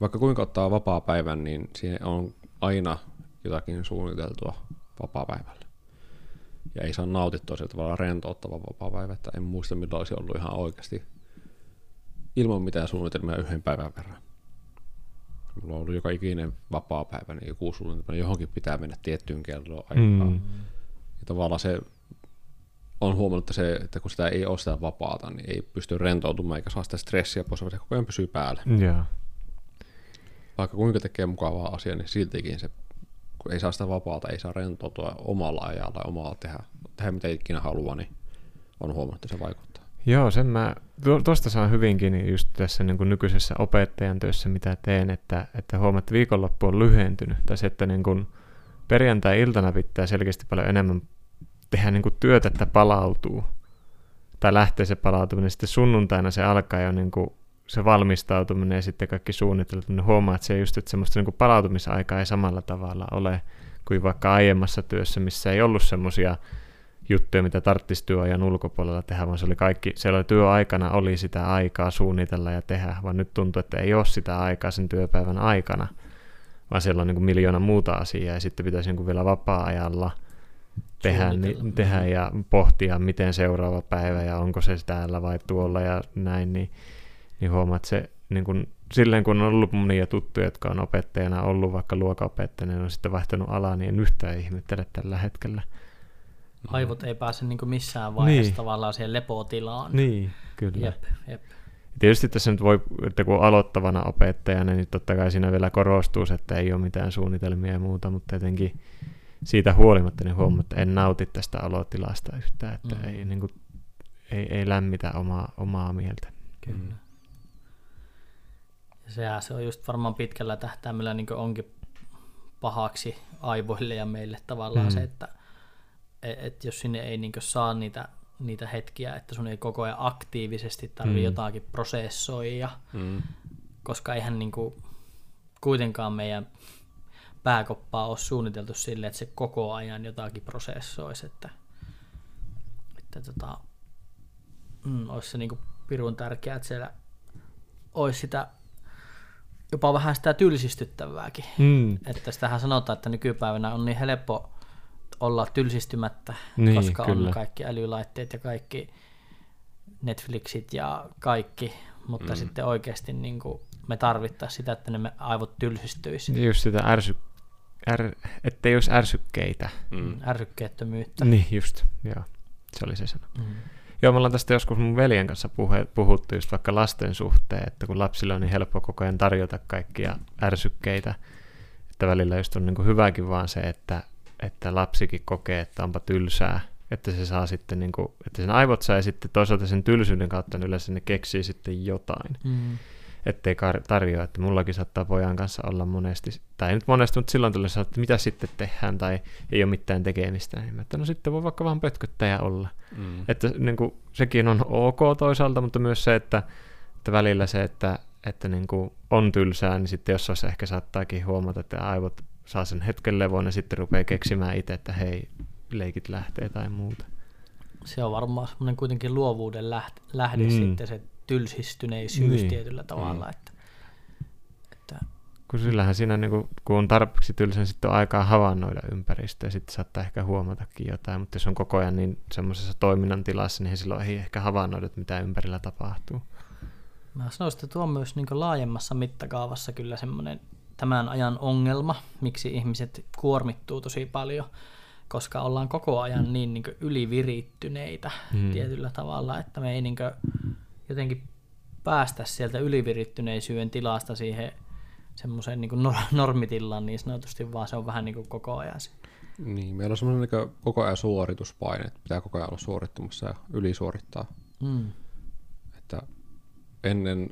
vaikka kuinka ottaa vapaa-päivän, niin siinä on aina jotakin suunniteltua vapaa-päivällä. Ja ei saa nautittua sillä tavalla rentouttava vapaa-päivä, että en muista milloin olisi ollut ihan oikeasti ilman mitään suunnitelmia 1 päivän verran. Mulla on ollut joka ikinen vapaa-päivä, niin joku suunnitelma, johonkin pitää mennä tiettyyn kelloon aikaan. Ja tavallaan se on huomannut, että kun sitä ei ole sitä vapaata, niin ei pysty rentoutumaan eikä saa sitä stressiä pois, vaan se koko ajan pysyy päällä. Yeah. Vaikka kuinka tekee mukavaa asiaa, niin siltikin se, kun ei saa sitä vapaata, ei saa rentoutua omalla ajalla ja omalla tehdä mitä ikinä haluaa, niin on huomannut, että se vaikuttaa. Joo, sen mä tuosta saan hyvinkin just tässä niin kuin nykyisessä opettajan työssä, mitä teen, että huomaat, että viikonloppu on lyhentynyt. Tai se, että niin kuin perjantai-iltana pitää selkeästi paljon enemmän tehdä niin kuin työtä, että palautuu. Tai lähtee se palautuminen. Sitten sunnuntaina se alkaa jo niin kuin se valmistautuminen ja sitten kaikki suunnitelmat. Huomaat, että se just, että semmoista niin kuin palautumisaikaa ei samalla tavalla ole kuin vaikka aiemmassa työssä, missä ei ollut semmoisia juttuja, mitä tarvitsisi työajan ulkopuolella tehdä, vaan se oli kaikki, siellä oli työaikana oli sitä aikaa suunnitella ja tehdä, vaan nyt tuntuu, että ei ole sitä aikaa sen työpäivän aikana, vaan siellä on niin kuin 1 miljoona muuta asiaa ja sitten pitäisi niin kuin vielä vapaa-ajalla tehdä ja pohtia, miten seuraava päivä ja onko se täällä vai tuolla ja näin, niin huomaa, että se niin kuin, silleen kun on ollut monia tuttuja, jotka on opettajana ollut, vaikka luokanopettajana on sitten vaihtanut alaa, niin en yhtään ihmettele tällä hetkellä. Aivot ei pääse niin kuin missään vaiheessa tavallaan siihen lepotilaan. Niin, kyllä. Jep. Tietysti tässä nyt voi, että kun aloittavana opettajana, niin totta kai siinä vielä korostuu, että ei ole mitään suunnitelmia ja muuta, mutta jotenkin siitä huolimatta niin huomaa, että en nauti tästä alotilasta yhtään, että ei, niin kuin, ei lämmitä omaa mieltä. Kyllä. Ja sehän se on just varmaan pitkällä tähtäimellä niin kuin onkin pahaksi aivoille ja meille tavallaan se, että et jos sinne ei niinku saa niitä hetkiä, että sun ei koko ajan aktiivisesti tarvitse jotakin prosessoida, koska eihän niinku kuitenkaan meidän pääkoppaa ole suunniteltu sille, että se koko ajan jotakin prosessoisi, että olisi se niinku pirun tärkeää, että siellä olisi sitä jopa vähän sitä tylsistyttävääkin. Että sitähän sanotaan, että nykypäivänä on niin helppo olla tylsistymättä, niin, koska kyllä. On kaikki älylaitteet ja kaikki Netflixit ja kaikki, mutta sitten oikeasti niin kuin me tarvittaisiin sitä, että ne aivot tylsistyisi. Just sitä ettei olisi ärsykkeitä. Ärsykkeettömyyttä. Niin just, joo. Se oli se sana. Joo, me ollaan tästä joskus mun veljen kanssa puhuttu just vaikka lasten suhteen, että kun lapsilla on niin helppo koko ajan tarjota kaikkia ärsykkeitä, että välillä just on niin kuin hyväkin vaan se, että lapsikin kokee, että onpa tylsää, että se saa sitten niin kuin, että sen aivot saa ja sitten toisaalta sen tylsyyden kautta niin yleensä ne keksii sitten jotain, ettei tarjoa, että mullakin saattaa pojan kanssa olla monesti, tai ei nyt monesti, mutta silloin tulee, että mitä sitten tehdään tai ei ole mitään tekemistä, niin että no sitten voi vaikka vaan pötköttäjä olla, että niin kuin, sekin on ok toisaalta, mutta myös se, että välillä se, että että niin kuin on tylsää, niin sitten jossain ehkä saattaakin huomata, että aivot saa sen hetken levoon ja sitten rupeaa keksimään itse, että hei, leikit lähtee tai muuta. Se on varmaan semmoinen kuitenkin luovuuden lähde sitten se tylsistyneisyys tietyllä tavalla. Että. Kun sillähän siinä, niin kun on tarpeeksi tylsän, sitten on aikaa havainnoida ympäristöä ja sitten saattaa ehkä huomatakin jotain, mutta jos on koko ajan niin semmoisessa toiminnan tilassa, niin silloin ei ehkä havainnoida, mitä ympärillä tapahtuu. Mä sanoisin, että tuo on myös niin kuin laajemmassa mittakaavassa kyllä semmoinen tämän ajan ongelma, miksi ihmiset kuormittuu tosi paljon, koska ollaan koko ajan niin kuin ylivirittyneitä tietyllä tavalla, että me ei niin kuin jotenkin päästä sieltä ylivirittyneisyyden tilasta siihen semmoiseen niin kuin normitilaan niin sanotusti, vaan se on vähän niin kuin koko ajan. Niin, meillä on semmoinen niin kuin koko ajan suorituspaine, että pitää koko ajan olla suorittumassa ja ylisuorittaa. Mm. Että ennen,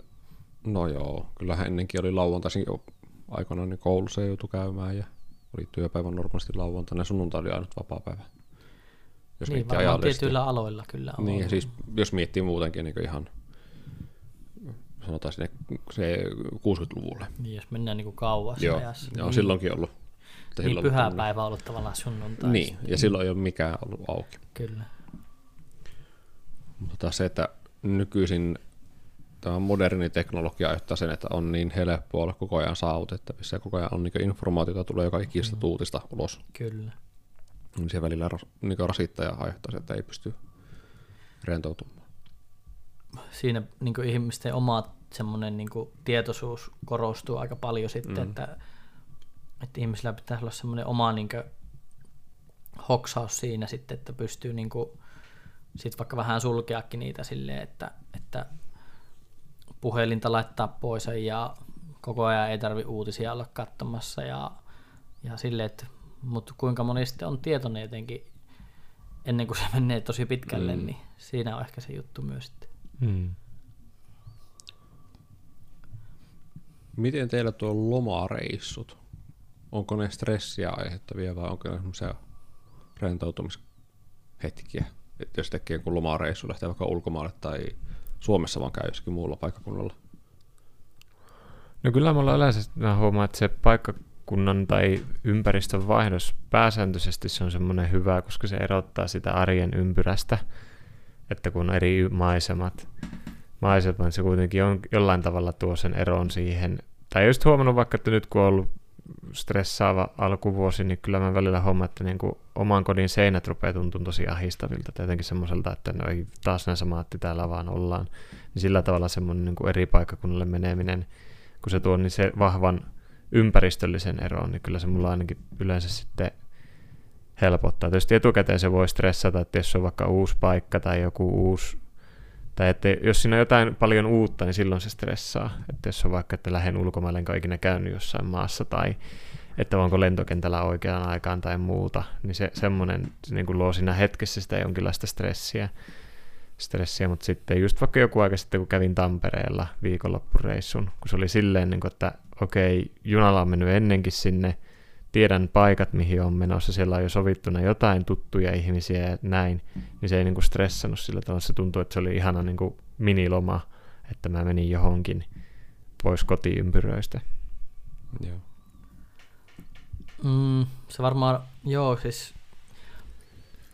no joo, kyllähän ennenkin oli lauantaisin aikoinaan niin koulussa joutui käymään ja oli työpäivän normaalisti lauantaina ja sunnuntai oli ainut vapaapäivä. Jos niin, varmaan tietyillä aloilla kyllä on. Niin, ja siis jos miettii muutenkin niin ihan, sanotaan sinne 60-luvulle. Niin, jos mennään niin kuin kauas ajassa. Joo, niin, silloinkin ollut. Niin, silloin pyhäpäivä on ollut tavallaan sunnuntai. Niin, ja silloin ei ole mikään ollut auki. Kyllä. Mutta se, että nykyisin tämä moderni teknologia aiheuttaa sen, että on niin helppoa olla koko ajan saavutettavissa ja koko ajan on niin informaatiota tulee joka ikistä tuutista ulos. Kyllä. Niin se välillä niin rasittaa ja aiheuttaa sen, että ei pysty rentoutumaan. Siinä niin kuin ihmisten oma semmoinen niin kuin tietoisuus korostuu aika paljon sitten, että ihmisillä pitää olla semmoinen oma niin kuin hoksaus siinä sitten, että pystyy niin kuin, sit vaikka vähän sulkeakin niitä silleen, että puhelinta laittaa pois ja koko ajan ei tarvitse uutisia olla katsomassa ja silleen, että mutta kuinka moni sitten on tietoinen jotenkin ennen kuin se menee tosi pitkälle, niin siinä on ehkä se juttu myös sitten. Miten teillä tuo lomareissut, onko ne stressiä aiheuttavia vai onko ne semmoisia rentoutumishetkiä, että jos tekee kun lomareissu lähtee vaikka ulkomaalle tai Suomessa vaan käy jossakin muulla paikkakunnalla? No kyllä mulla yleensä huomaa, että se paikkakunnan tai ympäristön vaihdos pääsääntöisesti se on semmoinen hyvä, koska se erottaa sitä arjen ympyrästä, että kun on eri maisemat, niin se kuitenkin on jollain tavalla tuo sen eron siihen. Tai just huomannut vaikka, että nyt kun on ollut stressaava alkuvuosi, niin kyllä mä välillä huomaan, että niin kuin oman kodin seinät rupeaa tuntumaan tosi ahdistavilta tai jotenkin semmoiselta, että no ei taas nämä samat täällä vaan ollaan. Niin sillä tavalla semmoinen niin kuin eri paikkakunnalle meneminen, kun se tuo niin se vahvan ympäristöllisen eron, niin kyllä se mulla ainakin yleensä sitten helpottaa. Tietysti etukäteen se voi stressata, että jos on vaikka uusi paikka tai joku uusi, tai että jos siinä on jotain paljon uutta, niin silloin se stressaa. Että jos on vaikka, että lähden ulkomaille, enkä ole ikinä käynyt jossain maassa, tai että onko lentokentällä oikeaan aikaan tai muuta, niin se semmoinen se niin kuin luo siinä hetkessä sitä jonkinlaista stressiä. Mutta sitten just vaikka joku aika sitten, kun kävin Tampereella viikonloppureissun, kun se oli silleen, niin kuin, että okei, junalla on mennyt ennenkin sinne, tiedän paikat, mihin on menossa, siellä on jo sovittuna jotain tuttuja ihmisiä ja näin, niin se ei niinku stressannut sillä tavalla. Se tuntui, että se oli ihana niinku miniloma, että mä menin johonkin pois kotiympyröistä. Joo. Se varmaan, joo, siis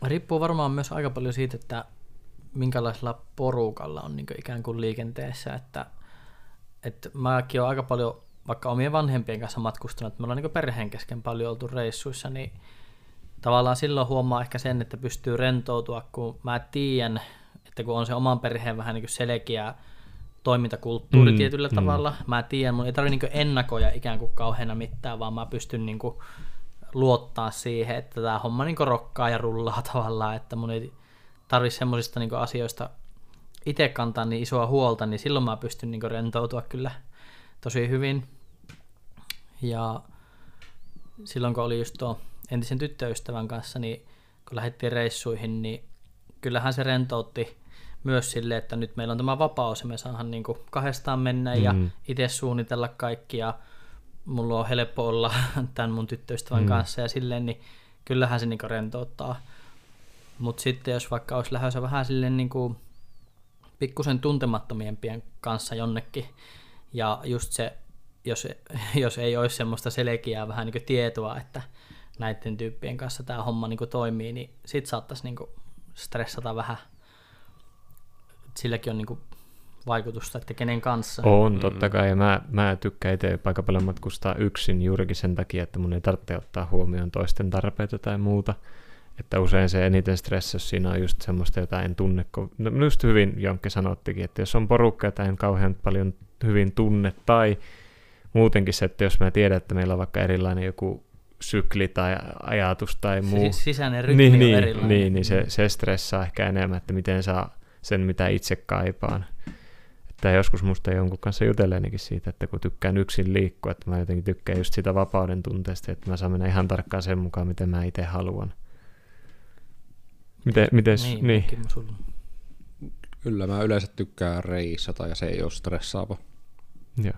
riippuu varmaan myös aika paljon siitä, että minkälaisella porukalla on niinku ikään kuin liikenteessä, että mäkin olen aika paljon vaikka omien vanhempien kanssa matkustanut, että me ollaan niin perheen kesken paljon oltu reissuissa, niin tavallaan silloin huomaa ehkä sen, että pystyy rentoutua, kun mä tiedän, että kun on se oman perheen vähän niin selkeä toimintakulttuuri tietyllä tavalla, mä tiedän, mun ei tarvitse niin ennakoida ikään kuin kauheena mitään, vaan mä pystyn niin luottaa siihen, että tämä homma niin rokkaa ja rullaa tavallaan, että mun ei tarvitse semmoisista niin asioista itse kantaa niin isoa huolta, niin silloin mä pystyn niin rentoutua kyllä tosi hyvin. Ja silloin kun oli just tuo entisen tyttöystävän kanssa, niin kun lähdettiin reissuihin, niin kyllähän se rentoutti myös sille, että nyt meillä on tämä vapaus ja me saadaan niin kuin kahdestaan mennä ja itse suunnitella kaikki ja mulla on helppo olla tämän mun tyttöystävän kanssa ja silleen, niin kyllähän se niin kuin rentouttaa. Mutta sitten jos vaikka olisi lähdössä vähän silleen niin kuin pikkusen tuntemattomiempien kanssa jonnekin, Ja just se, jos ei olisi semmoista selkeää vähän niin kuin tietoa, että näiden tyyppien kanssa tämä homma niin kuin toimii, niin sit saattaisi niin kuin stressata vähän. Silläkin on niin kuin vaikutusta, että kenen kanssa. On, totta kai. Mä tykkään itse aika paljon matkustaa yksin juurikin sen takia, että mun ei tarvitse ottaa huomioon toisten tarpeita tai muuta. Että usein se eniten stressössä siinä on just semmoista, jota en tunne. No just hyvin Jonkki sanottikin, että jos on porukka, jota en kauhean paljon hyvin tunne, tai muutenkin se, että jos mä tiedän, että meillä on vaikka erilainen joku sykli tai ajatus tai muu. Siis sisäinen rytmi on erilainen. Niin se stressaa ehkä enemmän, että miten saa sen, mitä itse kaipaan. Että joskus musta jonkun kanssa jutelleenkin siitä, että kun tykkään yksin liikkua, että mä jotenkin tykkään just sitä vapauden tunteesta, että mä saan mennä ihan tarkkaan sen mukaan, miten mä itse haluan. Miten? Kyllä, mä yleensä tykkään reissata ja se ei ole stressaava. Joo.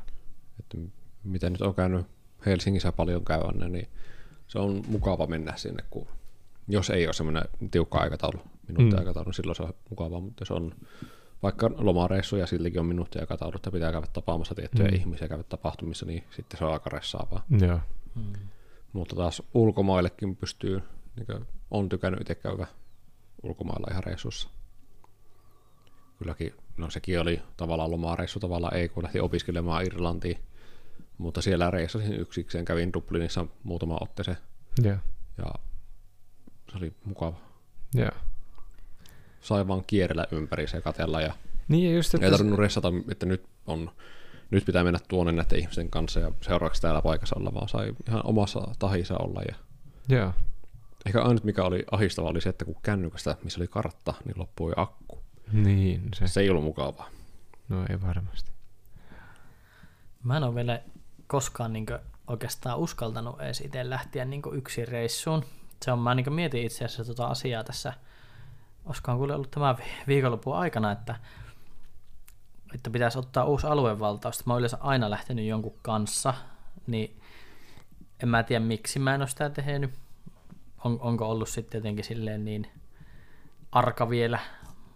Että mitä nyt on käynyt Helsingissä paljon käyvänä, niin se on mukava mennä sinne, kun jos ei ole semmoinen tiukka aikataulu, minuuttiaikataulu, niin silloin se on mukavaa, mutta jos on vaikka lomareissuja, siltikin on minuuttiaikataulu, että pitää käydä tapaamassa tiettyjä ihmisiä, käydä tapahtumissa, niin sitten se on aika stressaavaa. Joo. Mutta taas ulkomaillekin pystyy, niin kuin on tykännyt itse käydä ulkomailla ihan reissussa. Kylläkin, no sekin oli tavallaan lomareissu, tavallaan ei, kun lähti opiskelemaan Irlantiin, mutta siellä reissasin yksikseen, kävin Dublinissa muutama otteeseen. Yeah. Ja se oli mukava. Yeah. Sai vaan kierrellä ympäri se katella ja niin, just, ei tarvinnut reissata, että nyt pitää mennä tuonne näiden ihmisten kanssa ja seuraavaksi täällä paikassa olla, vaan sai ihan omassa tahissa olla. Ja yeah. Ehkä ainut mikä oli ahistava oli se, että kun kännykästä, missä oli kartta, niin loppui akku. Niin. Se ei ollut mukavaa. No ei varmasti. Mä en ole vielä koskaan niin oikeastaan uskaltanut edes itse lähteä niin yksin reissuun. Mä niin mietin itse asiassa tuota asiaa tässä, olisikohan kuule ollut tämän viikonlopun aikana, että pitäisi ottaa uusi aluevaltaus. Mä oon yleensä aina lähtenyt jonkun kanssa, niin en mä tiedä miksi mä en ole sitä tehnyt. Onko ollut sitten jotenkin silleen niin arka vielä,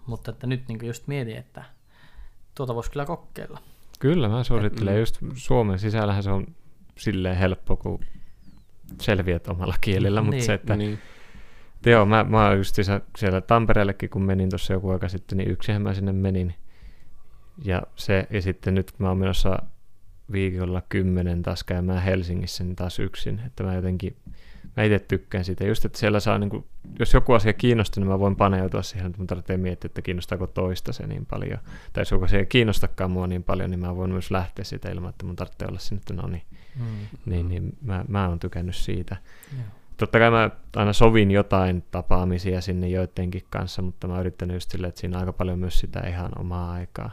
mutta että nyt niin just mietin, että tuota voisi kyllä kokeilla. Kyllä, mä suosittelen. Just Suomen sisällähän se on silleen helppo, kun selviät omalla kielellä, mutta niin, se, että niin. Joo, mä just siellä Tampereellekin, kun menin tuossa joku aika sitten, niin yksinhän mä sinne menin. Ja sitten nyt mä oon menossa viikolla 10 taas käymään Helsingissä, niin taas yksin, että mä jotenkin... Mä itse tykkään siitä, just että siellä saa, niin kuin, jos joku asia kiinnostaa, niin mä voin paneutua siihen, että mun tarvitsee miettiä, että kiinnostaako toista se niin paljon. Tai jos joku asia ei kiinnostakaan mua niin paljon, niin mä voin myös lähteä siitä ilman, että mun tarvitsee olla sinne, että no niin. Niin mä oon tykännyt siitä. Yeah. Totta kai mä aina sovin jotain tapaamisia sinne joidenkin kanssa, mutta mä oon yrittänyt just silleen, että siinä on aika paljon myös sitä ihan omaa aikaa.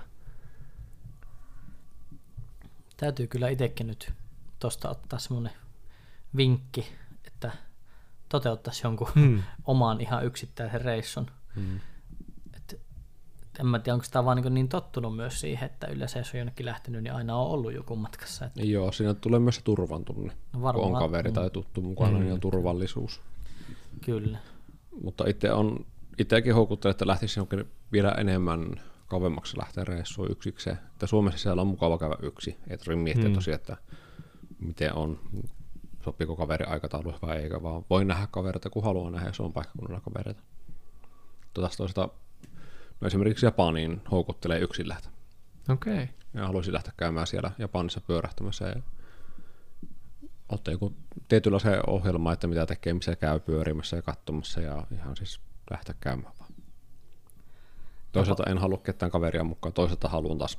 Täytyy kyllä itsekin nyt tosta ottaa semmoinen vinkki, että toteuttaisi jonkun oman ihan yksittäisen reissun. En mä tiedä, onko sitä vaan niin tottunut myös siihen, että yleensä jos on jonnekin lähtenyt, niin aina on ollut joku matkassa. Että... Joo, siinä tulee myös se turvan tunne. No kun on kaveri tai tuttu mukana, niin on turvallisuus. Kyllä. Mutta itsekin houkuttelen, että lähtisi jonkin vielä enemmän kauemmaksi lähteä reissuun yksikseen. Että Suomessa siellä on mukava käydä yksi. Ei tarvitse miettiä tosiaan, että miten on... Sopiiko kaveri aikataulu vai eikä, vaan voi nähdä kavereita, kun haluaa nähdä, jos on paikkakunnalla kavereita. No esimerkiksi Japaniin houkuttelee yksin lähteä. Okei. Ja haluaisin lähteä käymään siellä Japanissa pyörähtämässä ja ottaa joku tietynlaisen ohjelma, että mitä tekee, missä käy pyörimässä ja katsomassa ja ihan siis lähteä käymään vaan. Toisaalta en halua ketään kaveria mukaan, toisaalta haluan taas,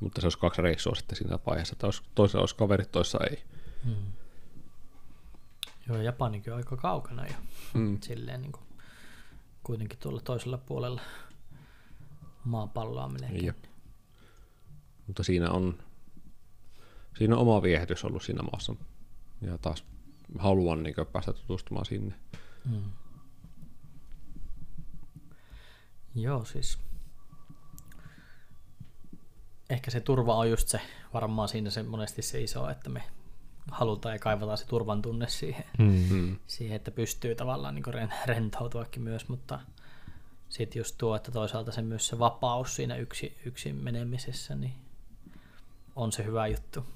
mutta se olisi 2 reissua sitten siinä vaiheessa. Toisaalta olisi kaverit, toisaalta ei. Joo, Japanikin on aika kaukana jo, silleen niin kuin, kuitenkin tuolla toisella puolella maapalloa melkein. Mutta siinä on oma viehätys ollut siinä maassa ja taas haluan niin kuin päästä tutustumaan sinne. Joo, siis ehkä se turva on just se, varmaan siinä se monesti se iso, että me halutaan ja kaivataan se turvan tunne siihen, että pystyy tavallaan niin rentoutuakin myös, mutta sitten just tuo, että toisaalta se myös se vapaus siinä yksin menemisessä, niin on se hyvä juttu.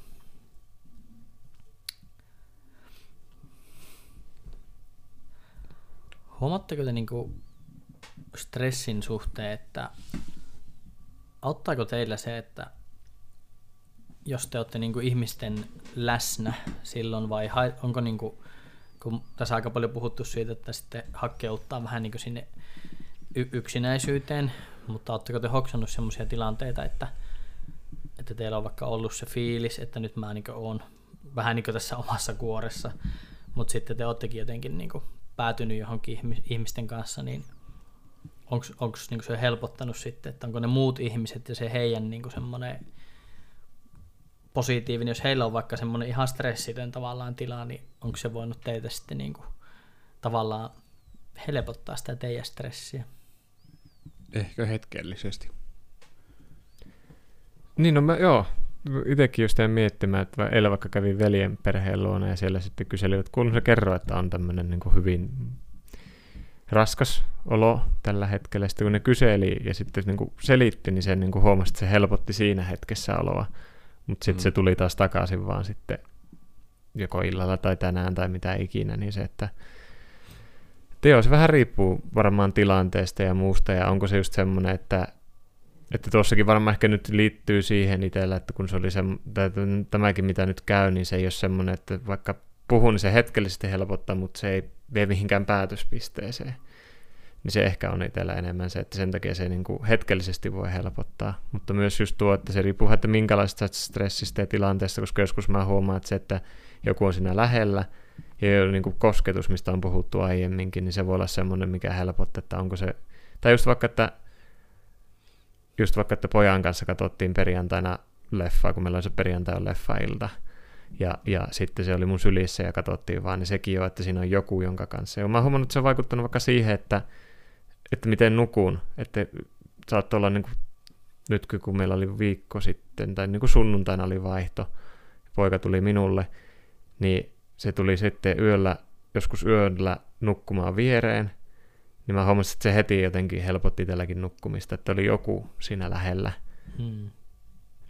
Huomaatteko te niinku stressin suhteen, että auttaako teillä se, että jos te olette niinku ihmisten läsnä silloin, vai onko niinku, kun tässä aika paljon puhuttu siitä, että sitten hakkeuttaa vähän niinku sinne yksinäisyyteen, mutta oletteko te hoksannut semmoisia tilanteita, että teillä on vaikka ollut se fiilis, että nyt mä niinku oon vähän niinku tässä omassa kuoressa, mutta sitten te oottekin jotenkin niinku päätynyt johonkin ihmisten kanssa, niin onko niinku se helpottanut sitten, että onko ne muut ihmiset ja se heidän niinku semmoinen positiivinen, jos heillä on vaikka semmoinen ihan stressitön tavallaan tila, niin onko se voinut teitä sitten niinku tavallaan helpottaa sitä teidän stressiä? Ehkä hetkellisesti. Niin, no mä joo. Itsekin just jäin miettimään, että eilen vaikka kävin veljen perheen luona ja siellä sitten kyselivät, kun se kerroi, että on tämmöinen niin kuin hyvin raskas olo tällä hetkellä. Sitten kun ne kyseli ja sitten niin kuin selitti, niin se niin kuin huomasi, että se helpotti siinä hetkessä oloa. Mutta sitten se tuli taas takaisin vaan sitten joko illalla tai tänään tai mitä ikinä, niin se, että joo, se vähän riippuu varmaan tilanteesta ja muusta, ja onko se just semmoinen, että tuossakin varmaan ehkä nyt liittyy siihen itsellä, että kun se oli tämäkin mitä nyt käy, niin se ei ole semmoinen, että vaikka puhun, niin se hetkellisesti helpottaa, mutta se ei vie mihinkään päätöspisteeseen. Niin se ehkä on itsellä enemmän se, että sen takia se niin kuin hetkellisesti voi helpottaa. Mutta myös just tuo, että se riippuu, että minkälaista stressistä ja tilanteesta, koska joskus mä huomaan, että se, että joku on siinä lähellä, ja niin kuin kosketus, mistä on puhuttu aiemminkin, niin se voi olla semmoinen, mikä helpottaa, että onko se... Tai just vaikka, että pojan kanssa katsottiin perjantaina leffaa, kun meillä on se perjantain leffailta. Ja sitten se oli mun sylissä ja katsottiin vaan, niin sekin jo, että siinä on joku, jonka kanssa. Ja mä oon huomannut, että se on vaikuttanut vaikka siihen, että miten nukun. Että saattoi olla, niin kuin, nyt kun meillä oli viikko sitten, tai niin kuin sunnuntaina oli vaihto, poika tuli minulle, niin se tuli sitten joskus yöllä nukkumaan viereen, niin mä huomasin, että se heti jotenkin helpotti tälläkin nukkumista, että oli joku siinä lähellä.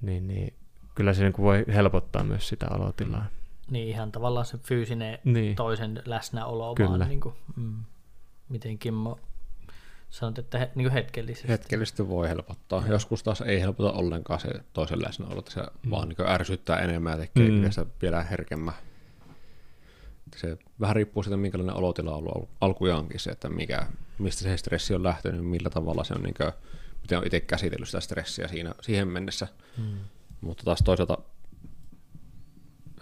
Niin, kyllä se niin kuin voi helpottaa myös sitä olotilaa. Niin, ihan tavallaan se fyysinen toisen läsnäolo, kyllä. Vaan niin kuin, miten Kimmo sanot, että niin kuin hetkellisesti. Hetkellisesti voi helpottaa. Ja. Joskus taas ei helpota ollenkaan se toisen läsnäolo, että se vaan niin kuin ärsyttää enemmän ja tekee yhdessä vielä herkemmän. Se vähän riippuu siitä, minkälainen olotila on ollut alkujaankin se, että mistä se stressi on lähtenyt, millä tavalla se on, niin kuin, miten on itse käsitellyt sitä stressiä siihen mennessä. Mutta taas toisaalta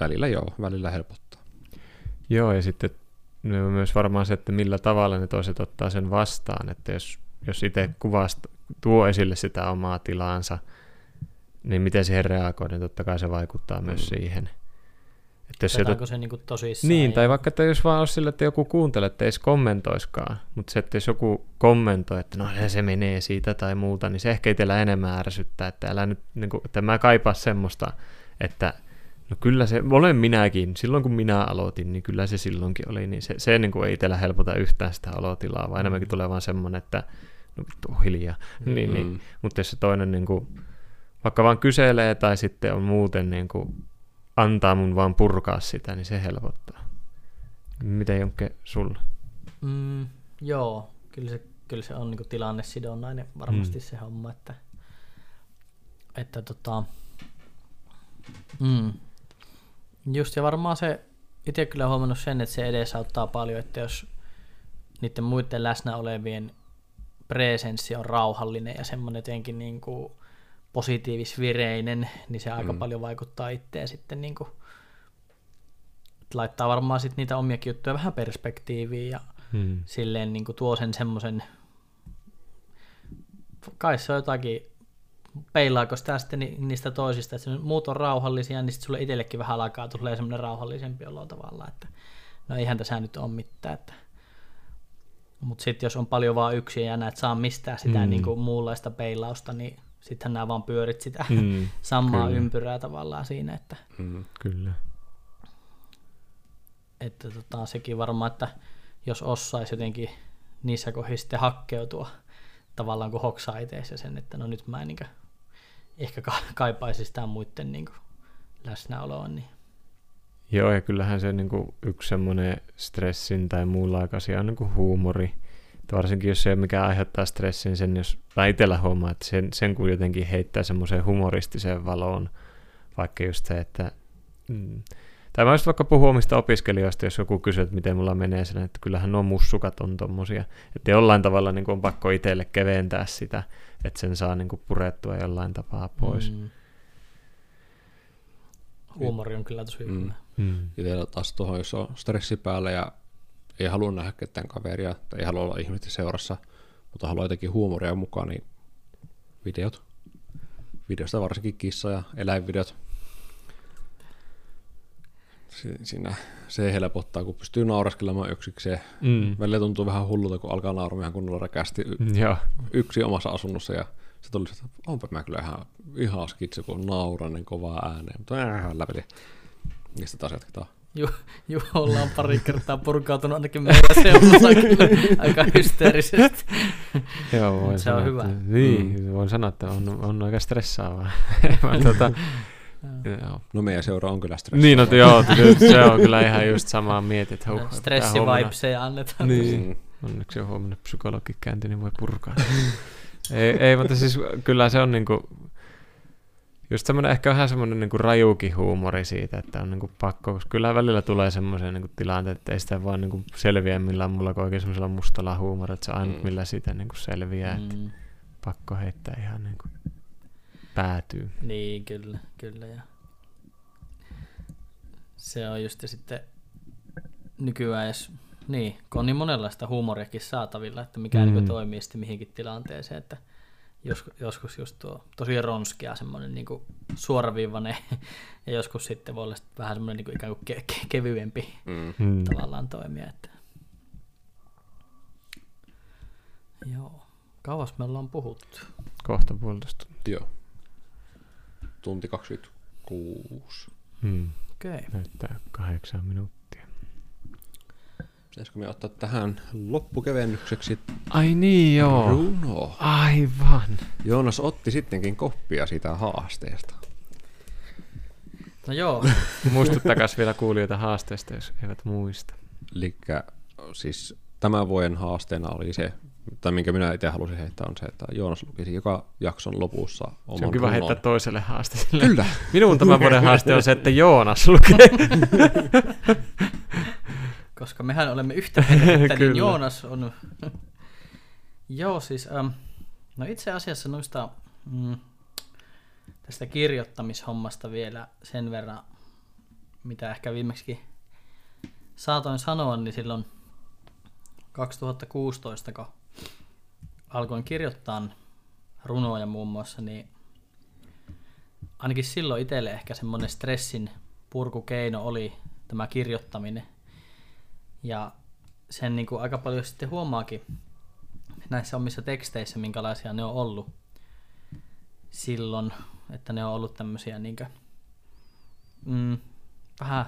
välillä helpottaa. Joo, ja sitten myös varmaan se, että millä tavalla ne toiset ottaa sen vastaan, että jos itse tuo esille sitä omaa tilaansa, niin miten siihen reagoi, niin totta kai se vaikuttaa myös siihen. Otetaanko se niinku tosissaan? Niin, tai vaikka että jos vaan olisi sillä, että joku kuuntelee, että ei edes kommentoiskaan, mutta se, että jos joku kommentoi, että no se menee siitä tai muuta, niin se ehkä itsellä enemmän ärsyttää, että älä nyt, niin kuin, että mä kaipaan semmoista, että no kyllä se, olen minäkin, silloin kun minä aloitin, niin kyllä se silloinkin oli, niin se niin kuin ei itsellä helpota yhtään sitä alotilaa, vaan enemmänkin tulee vaan semmoinen, että no tuo hiljaa, niin, mutta jos se toinen niin kuin, vaikka vaan kyselee tai sitten on muuten niin kuin, antaa mun vaan purkaa sitä, niin se helpottaa. Miten Jonkke sulla? Joo, kyllä se on niinku tilannesidonnainen varmasti se homma, että just ja varmaan se, itse kyllä huomannut sen, että se edesauttaa paljon, että jos niiden muiden läsnä olevien presenssi on rauhallinen ja semmoinen jotenkin niinku positiivisvireinen, niin se aika paljon vaikuttaa itteen sitten niin kuin, laittaa varmaan sit niitä omiakin juttuja vähän perspektiiviin ja silleen niin kuin tuo sen semmoisen, kai se on jotakin, peilaako sitä sitten niistä toisista, että muut on rauhallisia, niin sitten sulle itsellekin vähän alkaa tulee semmoinen rauhallisempi olo tavallaan, että no eihän tässä nyt ole mitään, että mutta sitten jos on paljon vaan yksin ja näet saa mistään sitä niin kuin muunlaista peilausta, niin sittenhän nämä vaan pyörit sitä samaa kyllä. Ympyrää tavallaan siinä, että, kyllä. Että sekin varmaan, että jos osaisi jotenkin niissä kohdissa sitten hakkeutua tavallaan kun hoksaa itseäsi sen, että no nyt mä en ehkä kaipaisi sitä muiden niin kuin läsnäoloa. Niin. Joo, ja kyllähän se niin kuin yksi semmoinen stressin tai muulla aikaisia on niin kuin huumori. Varsinkin jos se mikä aiheuttaa stressin, sen jos itsellä huomaa, että sen kun jotenkin heittää semmoiseen humoristiseen valoon, vaikka just se, että... Tai mä olisin vaikka puhua omista opiskelijoista, jos joku kysyy, että miten mulla menee sen, että kyllähän nuo mussukat on tommosia. Että jollain tavalla niin kuin on pakko itselle keventää sitä, että sen saa niin kuin purettua jollain tapaa pois. Huumori on kyllä tosi hyvä. Itsellä taas tuohon, jos on stressi päällä ja ei halua nähdä ketään kaveria, tai ei halua olla ihmisten seurassa, mutta haluaa jotenkin huumoria mukaan, niin videot. Videosta varsinkin kissa- ja eläinvideot. Se helpottaa, kun pystyy nauraskelemaan yksikseen. Välillä tuntuu vähän hullulta, kun alkaa nauramaan kunnolla räkästi yksi omassa asunnossa. Ja se tuli, että onpa mä kyllä ihan skitsi, kun nauran niin kovaa ääneen. Mutta läpeli. Ja sitten taas jatketaan. Joo, ollaan pari kertaa purkautunut ainakin meidän seurassa aika hysteerisesti. Joo, voin se sanoa, on hyvä. Niin, voin sanoa, että on aika stressaavaa. No meidän seura on kyllä stressaavaa. Niin, no joo, se on kyllä ihan just samaa mietit. Että stressivaipseja annetaan. Niin, onneksi on huomenna psykologi käynti, niin voi purkaa. Ei, mutta siis kyllä se on niinku... Just semmoinen, ehkä vähän semmoinen niin kuin rajuukin huumori siitä, että on niin kuin pakko, koska kyllä välillä tulee semmoisia niin kuin tilanteita, että ei sitä vaan niin kuin selviä millään muulla kuin oikein semmoisella mustalla huumorilla, että se on ainut millä siitä niin kuin selviää, että pakko heittää ihan niin kuin päätyy. Niin, kyllä. Ja se on just sitten nykyään edes, niin, kun on niin monenlaista huumoriakin saatavilla, että mikä niin kuin toimii sitten mihinkin tilanteeseen, että joskus just tuo tosi ronskia, semmoinen niin kuin suoraviivainen, ja joskus sitten voi olla vähän semmoinen niin kuin ikään kuin kevyempi tavallaan toimia. Että... Joo. Kauas me ollaan puhuttu. Kohta puolitoista. Joo. Tunti 26. Okei. Okay. Näyttää 8 minuuttia. Pitäisikö me ottaa tähän loppukevennykseksi? Ai niin joo. Bruno. Aivan. Joonas otti sittenkin koppia siitä haasteesta. No joo. Muistuttakas vielä kuulijoita haasteesta, jos eivät muista. Elikkä siis tämän vuoden haasteena oli se, tai minkä minä itse halusin heittää, on se, että Joonas lukisi joka jakson lopussa oman runon. Se on kiva heittää toiselle haasteelle. Kyllä. Minun tämän vuoden haaste on se, että Joonas lukee. Koska mehän olemme yhtä perhettä, niin Joonas on... Joo, siis... No itse asiassa noista... Tästä kirjoittamishommasta vielä sen verran, mitä ehkä viimeksikin saatoin sanoa, niin silloin 2016, kun alkoin kirjoittaa runoja muun muassa, niin ainakin silloin itselle ehkä semmoinen stressin purkukeino oli tämä kirjoittaminen. Ja sen niin kuin aika paljon sitten huomaakin näissä omissa teksteissä, minkälaisia ne on ollut silloin, että ne on ollut tämmöisiä niin kuin, vähän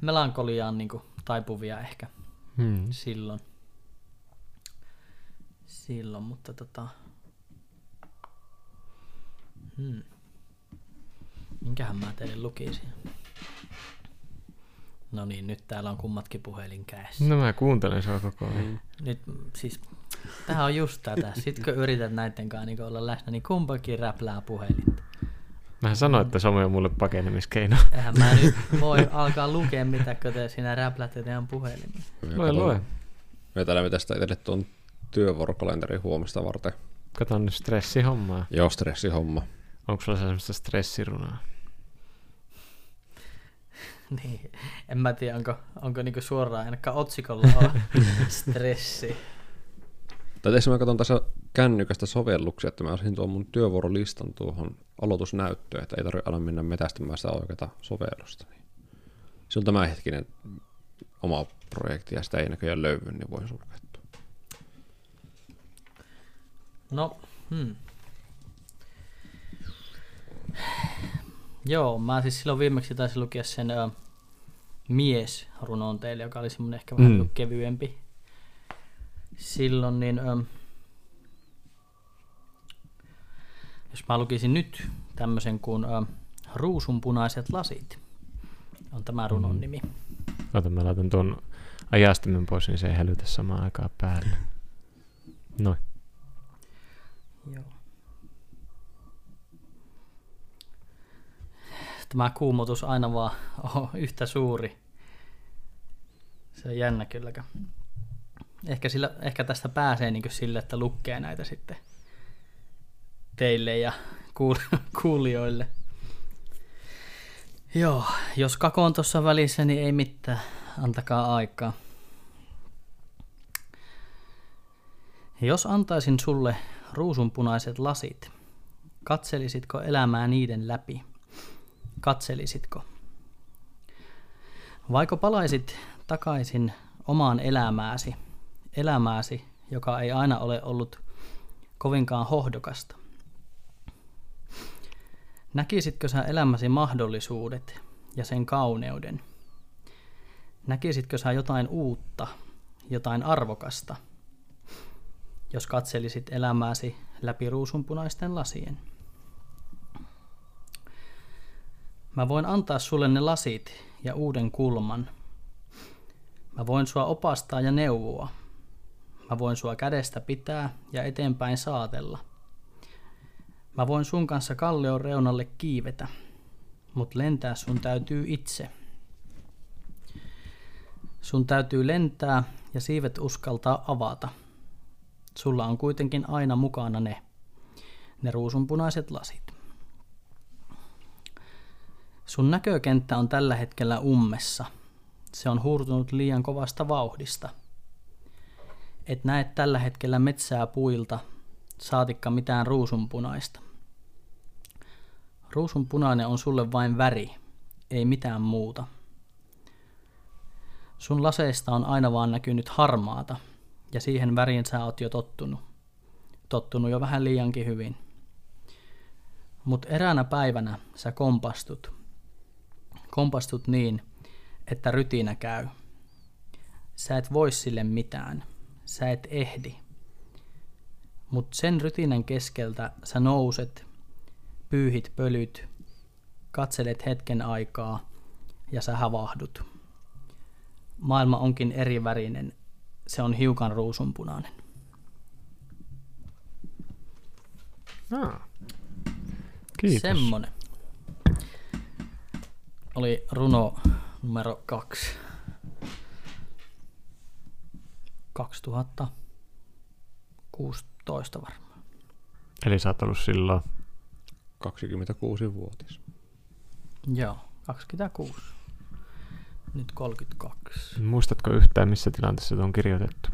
melankoliaan niin kuin taipuvia ehkä silloin, mutta minkähän mä teille lukisin? No niin, nyt täällä on kummatkin puhelin kädessä. No mä kuuntelen sua koko ajan. Nyt siis, tähän on just tätä. Sitten kun yrität näiden kanssa niin olla läsnä, niin kumpakin räplää puhelinta. Mähän sanoin, että some on mulle pakenemiskeino. Eihän mä nyt voi alkaa lukea, mitä te sinä räplätte teidän puhelimia. Lue. Me täällä me tästä itselle tuon työvuorokalenterin huomista varten. Kato nyt stressihommaa. Joo, stressihomma. Onko sulla sellaista stressirunaa? Niin. En mä tiedä, onko niinku suoraan ainakaan otsikolla stressi. Tai teissä mä katson tässä kännykästä sovelluksia, että mä olisin tuon mun työvuorolistan tuohon aloitusnäyttöön, että ei tarvitse aina mennä metästämään sitä oikeaa sovellusta. Se on tämä hetkinen oma projekti ja sitä ei näköjään löydy, niin voi sulkettua. No, Joo, mä siis silloin viimeksi taisin lukea sen mies-runon teille, joka oli semmoinen ehkä vähän kevyempi silloin, niin Jos mä lukisin nyt tämmöisen kuin Ruusunpunaiset lasit, on tämä runon nimi. Ota, mä laitan tuon ajastimen pois, niin se ei hälytä samaan aikaan päälle. Noin. Joo. Tämä kuumotus aina vaan on yhtä suuri. Se on jännä kylläkään. Ehkä tästä pääsee niin kuin sille, että lukee näitä sitten teille ja kuulijoille. Joo, jos kakoon tuossa välissä, niin ei mitään. Antakaa aikaa. Jos antaisin sulle ruusunpunaiset lasit, katselisitko elämää niiden läpi? Katselisitko? Vaiko palaisit takaisin omaan elämääsi? Elämääsi, joka ei aina ole ollut kovinkaan hohdokasta. Näkisitkö sä elämäsi mahdollisuudet ja sen kauneuden? Näkisitkö sä jotain uutta, jotain arvokasta, jos katselisit elämääsi läpi ruusunpunaisten lasien? Mä voin antaa sulle ne lasit ja uuden kulman. Mä voin sua opastaa ja neuvoa. Mä voin sua kädestä pitää ja eteenpäin saatella. Mä voin sun kanssa kallion reunalle kiivetä, mut lentää sun täytyy itse. Sun täytyy lentää ja siivet uskaltaa avata. Sulla on kuitenkin aina mukana ne ruusunpunaiset lasit. Sun näkökenttä on tällä hetkellä ummessa. Se on huurtunut liian kovasta vauhdista. Et näe tällä hetkellä metsää puilta, saatikka mitään ruusunpunaista. Ruusunpunainen on sulle vain väri, ei mitään muuta. Sun laseista on aina vaan näkynyt harmaata, ja siihen väriin sä oot jo tottunut. Tottunut jo vähän liiankin hyvin. Mut eräänä päivänä sä kompastut. Kompastut niin, että rytinä käy. Sä et voi sille mitään. Sä et ehdi. Mut sen rytinän keskeltä sä nouset, pyyhit pölyt, katselet hetken aikaa ja sä havahdut. Maailma onkin eri värinen. Se on hiukan ruusunpunainen. Kiitos. Semmonen. Oli runo numero 2. 2016 varmaan. Eli sä oot ollut silloin 26-vuotias. Joo, 26. Nyt 32. Muistatko yhtään, missä tilanteessa se on kirjoitettu?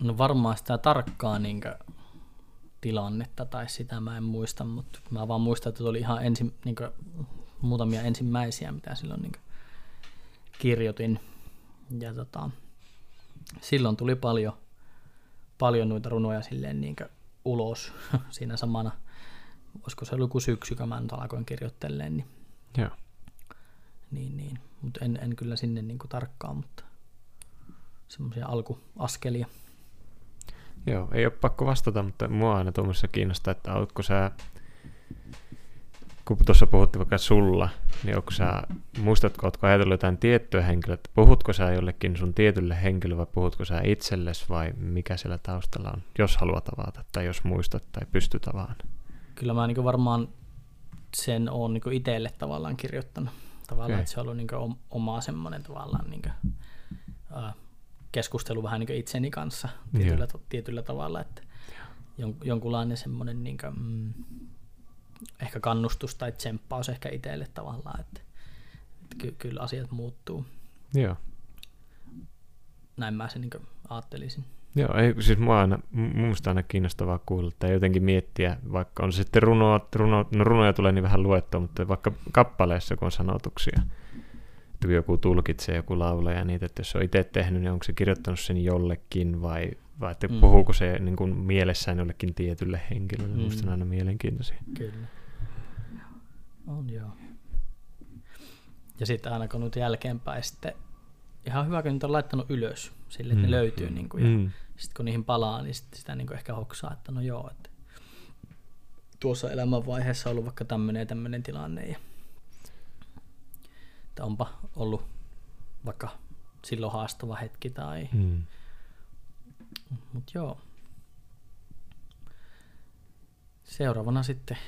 No varmaan sitä tarkkaa niinkö tilannetta tai sitä mä en muista, mutta mä vaan muistan, että oli ihan niinkö muutamia ensimmäisiä, mitä silloin niinkö kirjoitin. Ja silloin tuli paljon noita runoja silleen niinkö ulos siinä samana, olisiko se joku syksy, kun mä nyt alkoin kirjoittelleen, niin joo. Niin. Mut en kyllä sinne niinku tarkkaan, mutta semmoisia alkuaskelia. Joo, ei ole pakko vastata, mutta mua aina tuommoisessa kiinnostaa, että oletko sä, kun tuossa puhuttiin vaikka sulla, niin oletko ajatellut jotain tiettyä henkilöä, että puhutko sä jollekin sun tietylle henkilölle vai puhutko sä itsellesi vai mikä siellä taustalla on, jos haluat avata tai jos muistat tai pystyt avaan? Kyllä mä niinku varmaan sen on niinku itselle tavallaan kirjoittanut. Tavallaan, että se on ollut niinku oma semmoinen tavallaan niinku, keskustelu vähän niinku itseni kanssa tietyllä tavalla, että jonkunlainen semmoinen niinku, ehkä kannustus tai tsemppaus ehkä itselle tavallaan, että kyllä asiat muuttuu. Joo. Näin mä sen niinku ajattelisin. Joo, ei, siis minusta aina kiinnostavaa kuulla tai jotenkin miettiä, vaikka on sitten runoja tulee niin vähän luettua, mutta vaikka kappaleessa kun on sanotuksia, että joku tulkitsee, joku laulaja niitä, että jos on itse tehnyt, niin onko se kirjoittanut sen jollekin vai että puhuuko se niin kuin mielessään jollekin tietylle henkilölle, minusta on aina mielenkiintoisia. Kyllä, on joo. Ja sitten aina kun nyt jälkeenpäin sitten ihan hyvä, kun niitä on laittanut ylös sille, että ne löytyy. Niin kuin, ja sitten kun niihin palaa, niin sitä niin kuin ehkä hoksaa, että no joo, että tuossa elämänvaiheessa on ollut vaikka tämmöinen ja tämmöinen tilanne. Ja että onpa ollut vaikka silloin haastava hetki tai... Mut joo. Seuraavana sitten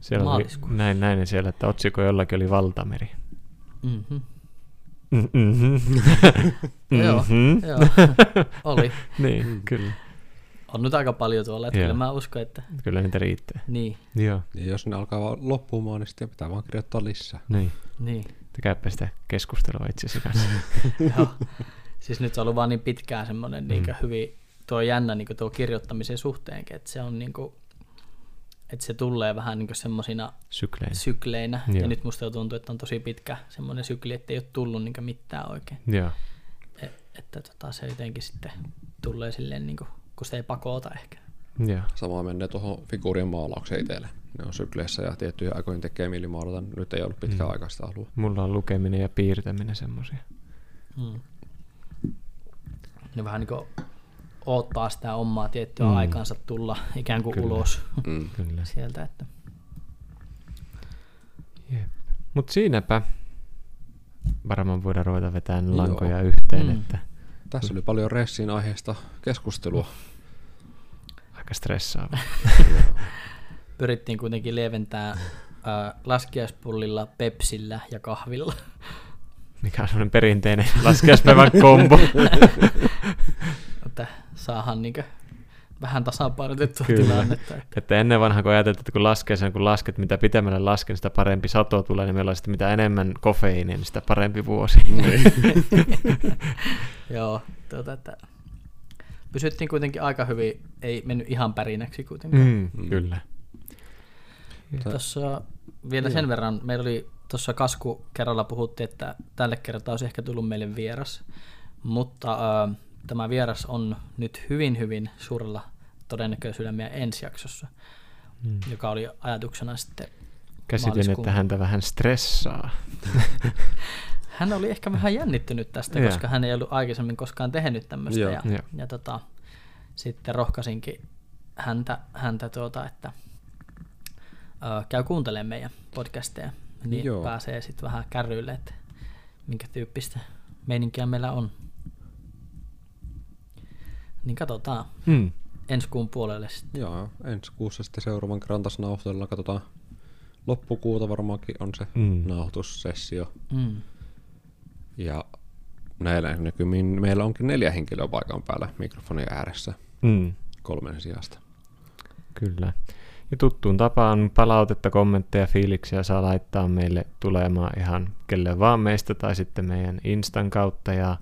siellä maaliskuussa. Näin siellä, että otsikko jollakin oli Valtameri. Joo, oli. Niin, kyllä. On nyt aika paljon tuolla, että kyllä mä uskon, että... Kyllä niitä riittää. Niin. Joo. Ja jos ne alkaa vaan loppumaan, niin sitten pitää vaan kirjoittaa lisää. Niin. Tekääpä sitä keskustelua itsesi kanssa. Joo. Siis nyt se on ollut vaan niin pitkään semmoinen hyvin, tuo jännä tuo kirjoittamisen suhteenkin, että se on niinku... Että se tulee vähän niin semmoisina sykleinä. Ja nyt musta tuntuu, että on tosi pitkä semmoinen sykli, ettei ole tullut niin mitään oikein. Että se jotenkin sitten tulee silleen, niin kuin, kun sitä ei pakota ehkä. Sama menee tuohon figuurien maalaukseen itselle. Ne on sykleissä ja tiettyjä aikoihin tekee mieli maalata. Nyt ei ollut pitkään aikaista halua. Mulla on lukeminen ja piirtäminen semmoisia. Ne vähän niin kuin odottaa sitä omaa tiettyä aikaansa tulla ikään kuin ulos sieltä. Että. Mut siinäpä varmaan voidaan ruveta vetämään lankoja yhteen. Että... Tässä oli paljon ressin aiheesta keskustelua. Aika stressaava. Pyrittiin kuitenkin lieventää laskiaispullilla, pepsillä ja kahvilla. Mikä on semmoinen perinteinen laskiaispäivän kombo. Että saadaan niin vähän tasapainotettua tilannetta. Että ennen vanhaa kun ajateltiin, että kun lasket, mitä pitemmälle lasken, sitä parempi sato tulee, niin meillä on sitten mitä enemmän kofeiinia, niin sitä parempi vuosi. Joo, pysyttiin kuitenkin aika hyvin, ei mennyt ihan pärinäksi kuitenkaan. Kyllä. Tuossa vielä sen verran, meillä oli tuossa Kasku kerralla puhuttiin, että tälle kertaa olisi ehkä tullut meille vieras, mutta... Tämä vieras on nyt hyvin suurella todennäköisyydellä meidän ensi jaksossa, joka oli ajatuksena sitten käsitin, että häntä vähän stressaa. Hän oli ehkä vähän jännittynyt tästä, koska hän ei ollut aikaisemmin koskaan tehnyt tämmöistä. Ja sitten rohkaisinkin häntä että käy kuuntelemaan meidän podcasteja, niin pääsee sitten vähän kärryille, että minkä tyyppistä meininkiä meillä on. Niin katsotaan ensi kuun puolelle sitten. Joo, ensi kuussa sitten seuraavan kerran taas nauhoitellaan. Katsotaan, loppukuuta varmaankin on se nauhoitussessio. Ja näillä näkymin meillä onkin 4 henkilöä paikan päällä mikrofonin ääressä 3 sijasta. Kyllä. Ja tuttuun tapaan palautetta, kommentteja, fiiliksiä saa laittaa meille tulemaan ihan kelle vaan meistä tai sitten meidän Instan kautta ja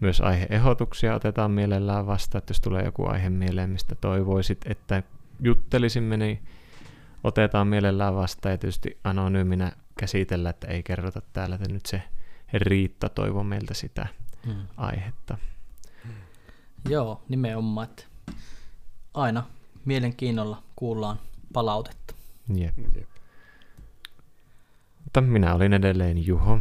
myös aihe-ehdotuksia otetaan mielellään vastaan, että jos tulee joku aihe mieleen, mistä toivoisit, että juttelisimme, niin otetaan mielellään vastaan ja tietysti anonyyminä käsitellä, että ei kerrota täällä, että nyt se Riitta toivoo meiltä sitä aihetta. Joo, nimenomaan, että aina mielenkiinnolla kuullaan palautetta. Jep. Mutta minä olin edelleen Juho.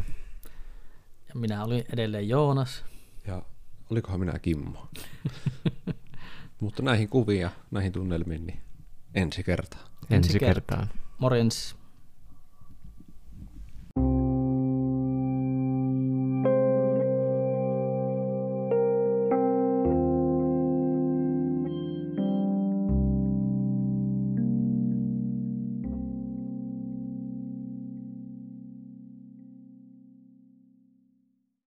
Ja minä olin edelleen Joonas. Ja olikohan minä Kimmo. Mutta näihin kuviin ja näihin tunnelmiin niin ensi kertaan. Morjens.